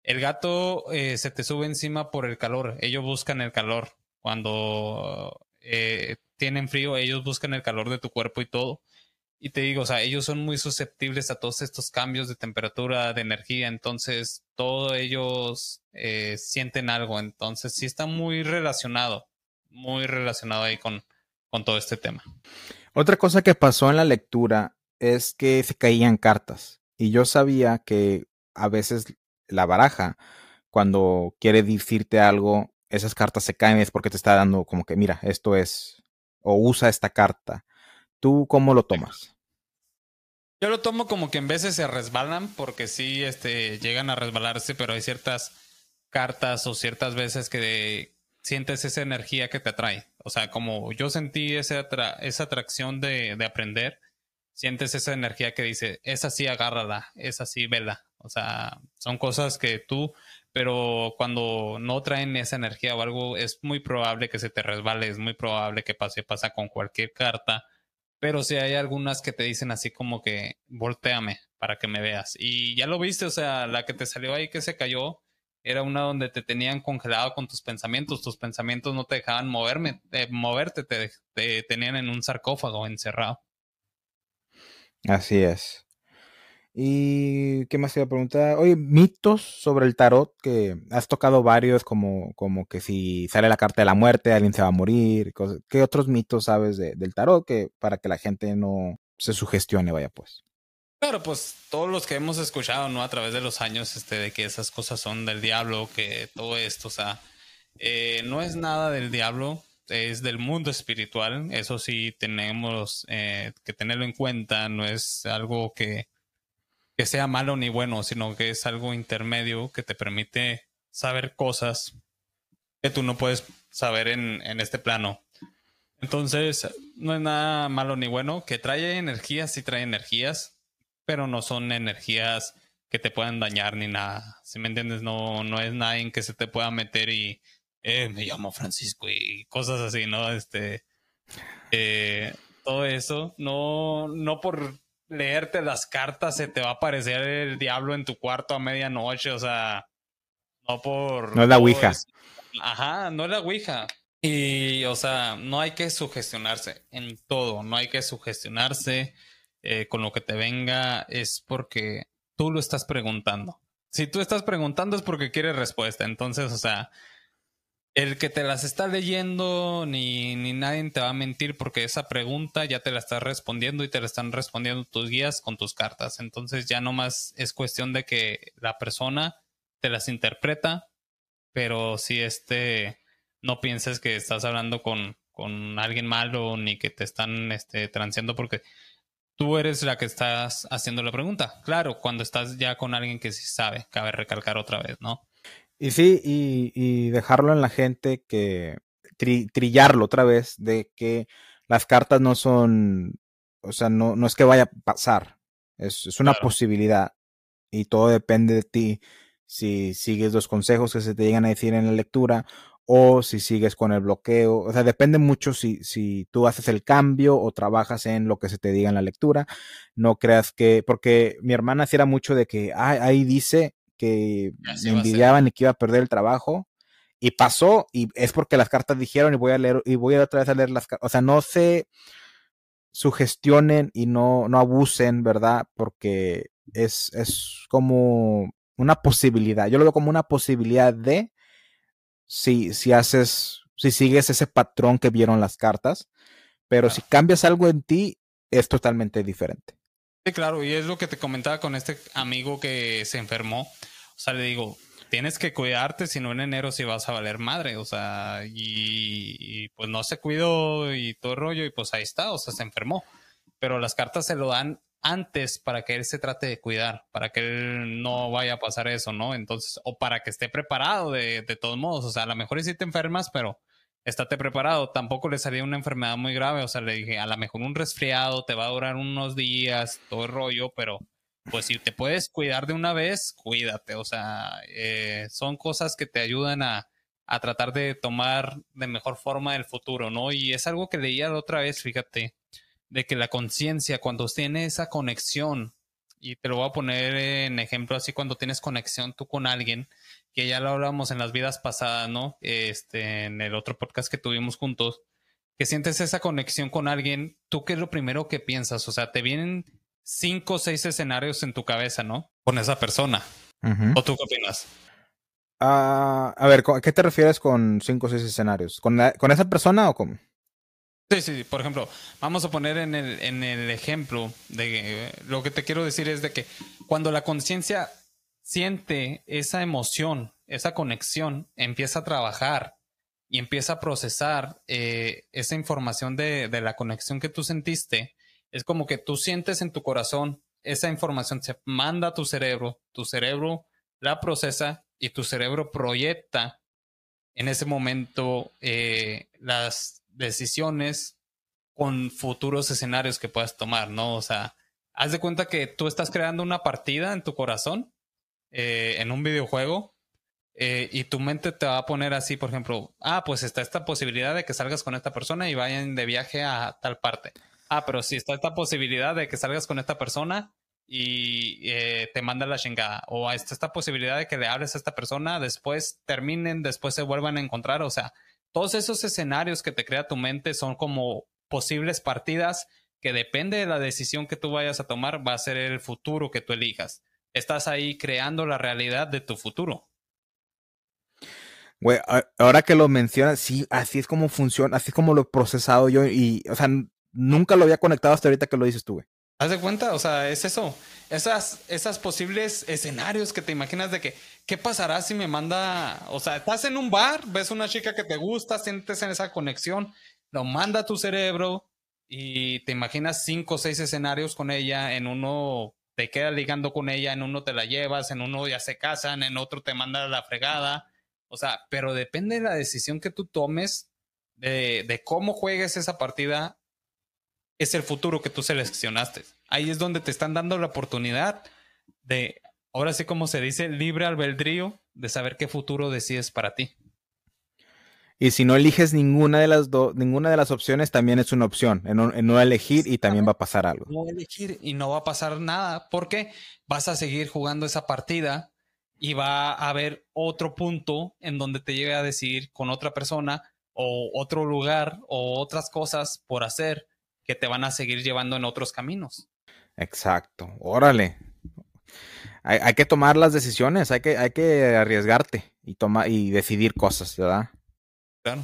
El gato eh, se te sube encima por el calor. Ellos buscan el calor. Cuando eh, tienen frío, ellos buscan el calor de tu cuerpo y todo. Y te digo, o sea, ellos son muy susceptibles a todos estos cambios de temperatura, de energía. Entonces, todos ellos eh, sienten algo. Entonces, sí está muy relacionado, muy relacionado ahí con, con todo este tema. Otra cosa que pasó en la lectura es que se caían cartas. Y yo sabía que a veces la baraja, cuando quiere decirte algo, esas cartas se caen, es porque te está dando como que, mira, esto es, o usa esta carta. ¿Tú cómo lo tomas? Yo lo tomo como que en veces se resbalan, porque sí este, llegan a resbalarse, pero hay ciertas cartas o ciertas veces que de, sientes esa energía que te atrae. O sea, como yo sentí esa, atra- esa atracción de, de aprender, sientes esa energía que dice, esa sí agárrala, esa sí vela. O sea, son cosas que tú, pero cuando no traen esa energía o algo, es muy probable que se te resbale, es muy probable que pase, pasa con cualquier carta. Pero sí hay algunas que te dicen así como que voltéame para que me veas. Y ya lo viste, o sea, la que te salió ahí que se cayó, era una donde te tenían congelado con tus pensamientos. Tus pensamientos no te dejaban moverme, eh, moverte, te, te tenían en un sarcófago encerrado. Así es. ¿Y qué más iba a preguntar? Oye, mitos sobre el tarot, que has tocado varios, como, como que si sale la carta de la muerte, alguien se va a morir, cosas. ¿Qué otros mitos sabes de, del tarot que para que la gente no se sugestione, vaya pues? Claro, pues todos los que hemos escuchado, ¿no? A través de los años, este, de que esas cosas son del diablo, que todo esto, o sea, eh, no es nada del diablo, es del mundo espiritual. Eso sí tenemos eh, que tenerlo en cuenta, no es algo que que sea malo ni bueno, sino que es algo intermedio que te permite saber cosas que tú no puedes saber en, en este plano. Entonces, no es nada malo ni bueno. Que trae energías, sí trae energías, pero no son energías que te puedan dañar ni nada. ¿Sí me entiendes? No, no es nadie en que se te pueda meter y eh, me llamo Francisco y cosas así, ¿no? Este, eh, todo eso, no, no por leerte las cartas se te va a aparecer el diablo en tu cuarto a medianoche, o sea, no por... No es la Ouija. Es, ajá, no es la Ouija. Y, o sea, no hay que sugestionarse en todo, no hay que sugestionarse eh, con lo que te venga, es porque tú lo estás preguntando. Si tú estás preguntando es porque quieres respuesta, entonces, o sea, el que te las está leyendo ni, ni nadie te va a mentir porque esa pregunta ya te la estás respondiendo y te la están respondiendo tus guías con tus cartas. Entonces ya nomás es cuestión de que la persona te las interpreta, pero si este no pienses que estás hablando con, con alguien malo ni que te están este, transeando porque tú eres la que estás haciendo la pregunta. Claro, cuando estás ya con alguien que sí sabe, cabe recalcar otra vez, ¿no? Y sí, y, y dejarlo en la gente que tri, trillarlo otra vez de que las cartas no son, o sea, no, no es que vaya a pasar, es, es una claro. posibilidad y todo depende de ti si sigues los consejos que se te llegan a decir en la lectura o si sigues con el bloqueo, o sea, depende mucho si, si tú haces el cambio o trabajas en lo que se te diga en la lectura. No creas que, porque mi hermana hacía mucho de que ah, ahí dice que me envidiaban y que iba a perder el trabajo y pasó y es porque las cartas dijeron y voy a leer y voy a otra vez a leer las cartas. O sea, no se sugestionen y no, no abusen, ¿verdad? Porque es, es como una posibilidad. Yo lo veo como una posibilidad de si, si haces, si sigues ese patrón que vieron las cartas, pero claro, si cambias algo en ti es totalmente diferente. Sí, claro, y es lo que te comentaba con este amigo que se enfermó. O sea, le digo, tienes que cuidarte, si no en enero sí vas a valer madre, o sea, y, y pues no se cuidó y todo el rollo y pues ahí está, o sea, se enfermó. Pero las cartas se lo dan antes para que él se trate de cuidar, para que él no vaya a pasar eso, ¿no? Entonces, o para que esté preparado de, de todos modos, o sea, a lo mejor sí te enfermas, pero estate preparado. Tampoco le salía una enfermedad muy grave, o sea, le dije, a lo mejor un resfriado te va a durar unos días, todo el rollo, pero pues si te puedes cuidar de una vez, cuídate, o sea, eh, son cosas que te ayudan a, a tratar de tomar de mejor forma el futuro, ¿no? Y es algo que leía la otra vez, fíjate, de que la conciencia, cuando tiene esa conexión, y te lo voy a poner en ejemplo así, cuando tienes conexión tú con alguien, que ya lo hablábamos en las vidas pasadas, ¿no? Este, en el otro podcast que tuvimos juntos, que sientes esa conexión con alguien, ¿tú qué es lo primero que piensas? O sea, te vienen cinco o seis escenarios en tu cabeza, ¿no? Con esa persona. Uh-huh. ¿O tú qué opinas? Uh, a ver, ¿a qué te refieres con cinco o seis escenarios? ¿Con, la, con esa persona o con...? Sí, sí, por ejemplo, vamos a poner en el, en el ejemplo de eh, lo que te quiero decir es de que cuando la conciencia siente esa emoción, esa conexión, empieza a trabajar y empieza a procesar eh, esa información de, de la conexión que tú sentiste. Es como que tú sientes en tu corazón, esa información se manda a tu cerebro, tu cerebro la procesa y tu cerebro proyecta en ese momento eh, las decisiones con futuros escenarios que puedas tomar, ¿no? O sea, haz de cuenta que tú estás creando una partida en tu corazón, eh, en un videojuego, eh, y tu mente te va a poner así, por ejemplo, ah, pues está esta posibilidad de que salgas con esta persona y vayan de viaje a tal parte. Ah, pero sí está esta posibilidad de que salgas con esta persona y eh, te manda la chingada. O está esta posibilidad de que le hables a esta persona, después terminen, después se vuelvan a encontrar, o sea, todos esos escenarios que te crea tu mente son como posibles partidas que depende de la decisión que tú vayas a tomar, va a ser el futuro que tú elijas. Estás ahí creando la realidad de tu futuro. Güey, ahora que lo mencionas, sí, así es como funciona, así es como lo he procesado yo y, o sea, nunca lo había conectado hasta ahorita que lo dices tú, güey. ¿Haz de cuenta? O sea, es eso. Esas, esas posibles escenarios que te imaginas de que, ¿qué pasará si me manda? O sea, estás en un bar, ves una chica que te gusta, sientes en esa conexión, lo manda a tu cerebro y te imaginas cinco o seis escenarios con ella. En uno te quedas ligando con ella, en uno te la llevas, en uno ya se casan, en otro te manda la fregada. O sea, pero depende de la decisión que tú tomes, de, de cómo juegues esa partida, es el futuro que tú seleccionaste. Ahí es donde te están dando la oportunidad de, ahora sí como se dice, libre albedrío, de saber qué futuro decides para ti. Y si no eliges ninguna de las dos, ninguna de las opciones, también es una opción, en no, en no elegir y también va a pasar algo. No elegir y no va a pasar nada, porque vas a seguir jugando esa partida y va a haber otro punto en donde te llegue a decidir con otra persona o otro lugar o otras cosas por hacer, que te van a seguir llevando en otros caminos. Exacto, órale. Hay, hay que tomar las decisiones, hay que, hay que arriesgarte y, toma, y decidir cosas, ¿verdad? Claro,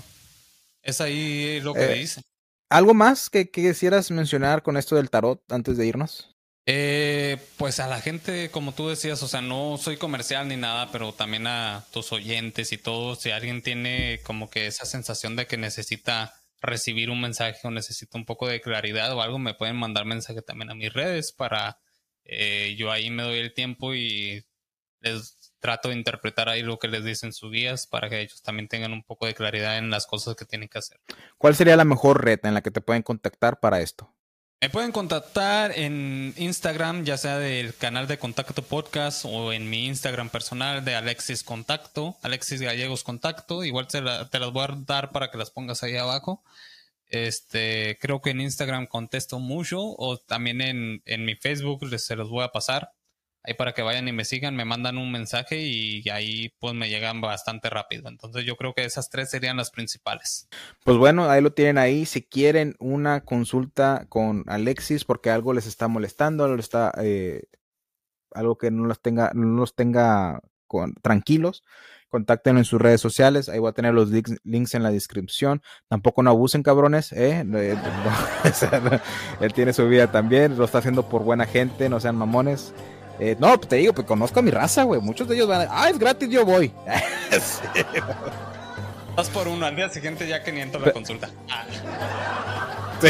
es ahí lo que eh, dice. ¿Algo más que, que quisieras mencionar con esto del tarot antes de irnos? Eh, pues a la gente, como tú decías, o sea, no soy comercial ni nada, pero también a tus oyentes y todo, si alguien tiene como que esa sensación de que necesita recibir un mensaje o necesito un poco de claridad o algo, me pueden mandar mensaje también a mis redes para eh, yo ahí me doy el tiempo y les trato de interpretar ahí lo que les dicen sus guías para que ellos también tengan un poco de claridad en las cosas que tienen que hacer. ¿Cuál sería la mejor red en la que te pueden contactar para esto? Me pueden contactar en Instagram, ya sea del canal de Contacto Podcast o en mi Instagram personal de Alexis Contacto, Alexis Gallegos Contacto. Igual te, la, te las voy a dar para que las pongas ahí abajo. Este, creo que en Instagram contesto mucho o también en, en mi Facebook les, se los voy a pasar. Ahí para que vayan y me sigan, me mandan un mensaje y ahí pues me llegan bastante rápido. Entonces yo creo que esas tres serían las principales. Pues bueno, ahí lo tienen ahí. Si quieren una consulta con Alexis porque algo les está molestando, algo, está, eh, algo que no los tenga, no los tenga con, tranquilos, contáctenlo en sus redes sociales. Ahí voy a tener los links, links en la descripción. Tampoco no abusen, cabrones. ¿eh? No, no, no. Él tiene su vida también, lo está haciendo por buena gente, no sean mamones. Eh, no, pues te digo, pues conozco a mi raza, güey. Muchos de ellos van a... Ah, es gratis, yo voy. Sí. Vas por uno, al día siguiente ya quinientos la consulta. Ah. Sí.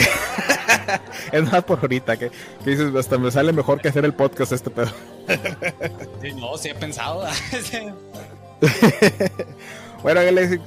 Es más por ahorita, que, que dices, hasta me sale mejor que hacer el podcast este pedo. Sí, no, sí he pensado. Bueno,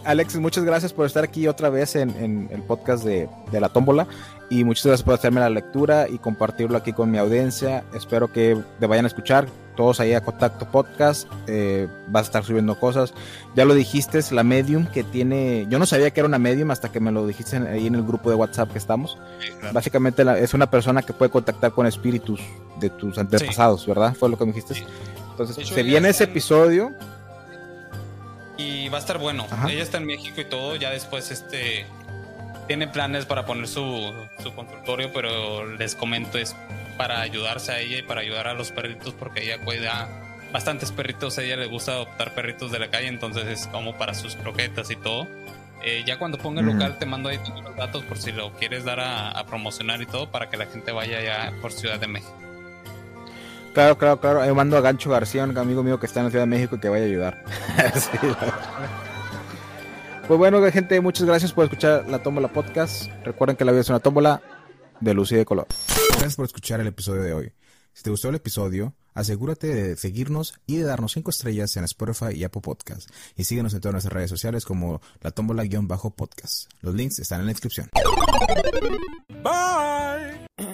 Alexis, muchas gracias por estar aquí otra vez en, en el podcast de, de La Tómbola y muchas gracias por hacerme la lectura y compartirlo aquí con mi audiencia. Espero que te vayan a escuchar todos ahí a Contacto Podcast. Eh, vas a estar subiendo cosas. Ya lo dijiste, es la medium que tiene... Yo no sabía que era una medium hasta que me lo dijiste ahí en el grupo de WhatsApp que estamos. Sí, claro. Básicamente la, es una persona que puede contactar con espíritus de tus antepasados, sí, ¿verdad? Fue lo que me dijiste. Sí. Entonces, hecho, se viene ese en... episodio... Y va a estar bueno. Ajá. Ella está en México y todo. Ya después este tiene planes para poner su, su consultorio, pero les comento, es para ayudarse a ella y para ayudar a los perritos, porque ella cuida bastantes perritos. A ella le gusta adoptar perritos de la calle, entonces es como para sus croquetas y todo. Eh, ya cuando ponga el lugar, mm. te mando ahí todos los datos por si lo quieres dar a, a promocionar y todo, para que la gente vaya ya por Ciudad de México. Claro, claro, claro. Yo mando a Gancho García, un amigo mío que está en la Ciudad de México, y que vaya a ayudar. Sí, pues bueno, gente, muchas gracias por escuchar La Tómbola Podcast. Recuerden que la vida es una tómbola de luz y de color. Gracias por escuchar el episodio de hoy. Si te gustó el episodio, asegúrate de seguirnos y de darnos cinco estrellas en Spotify y Apple Podcast. Y síguenos en todas nuestras redes sociales como La Tómbola guión bajo podcast. Los links están en la descripción. Bye.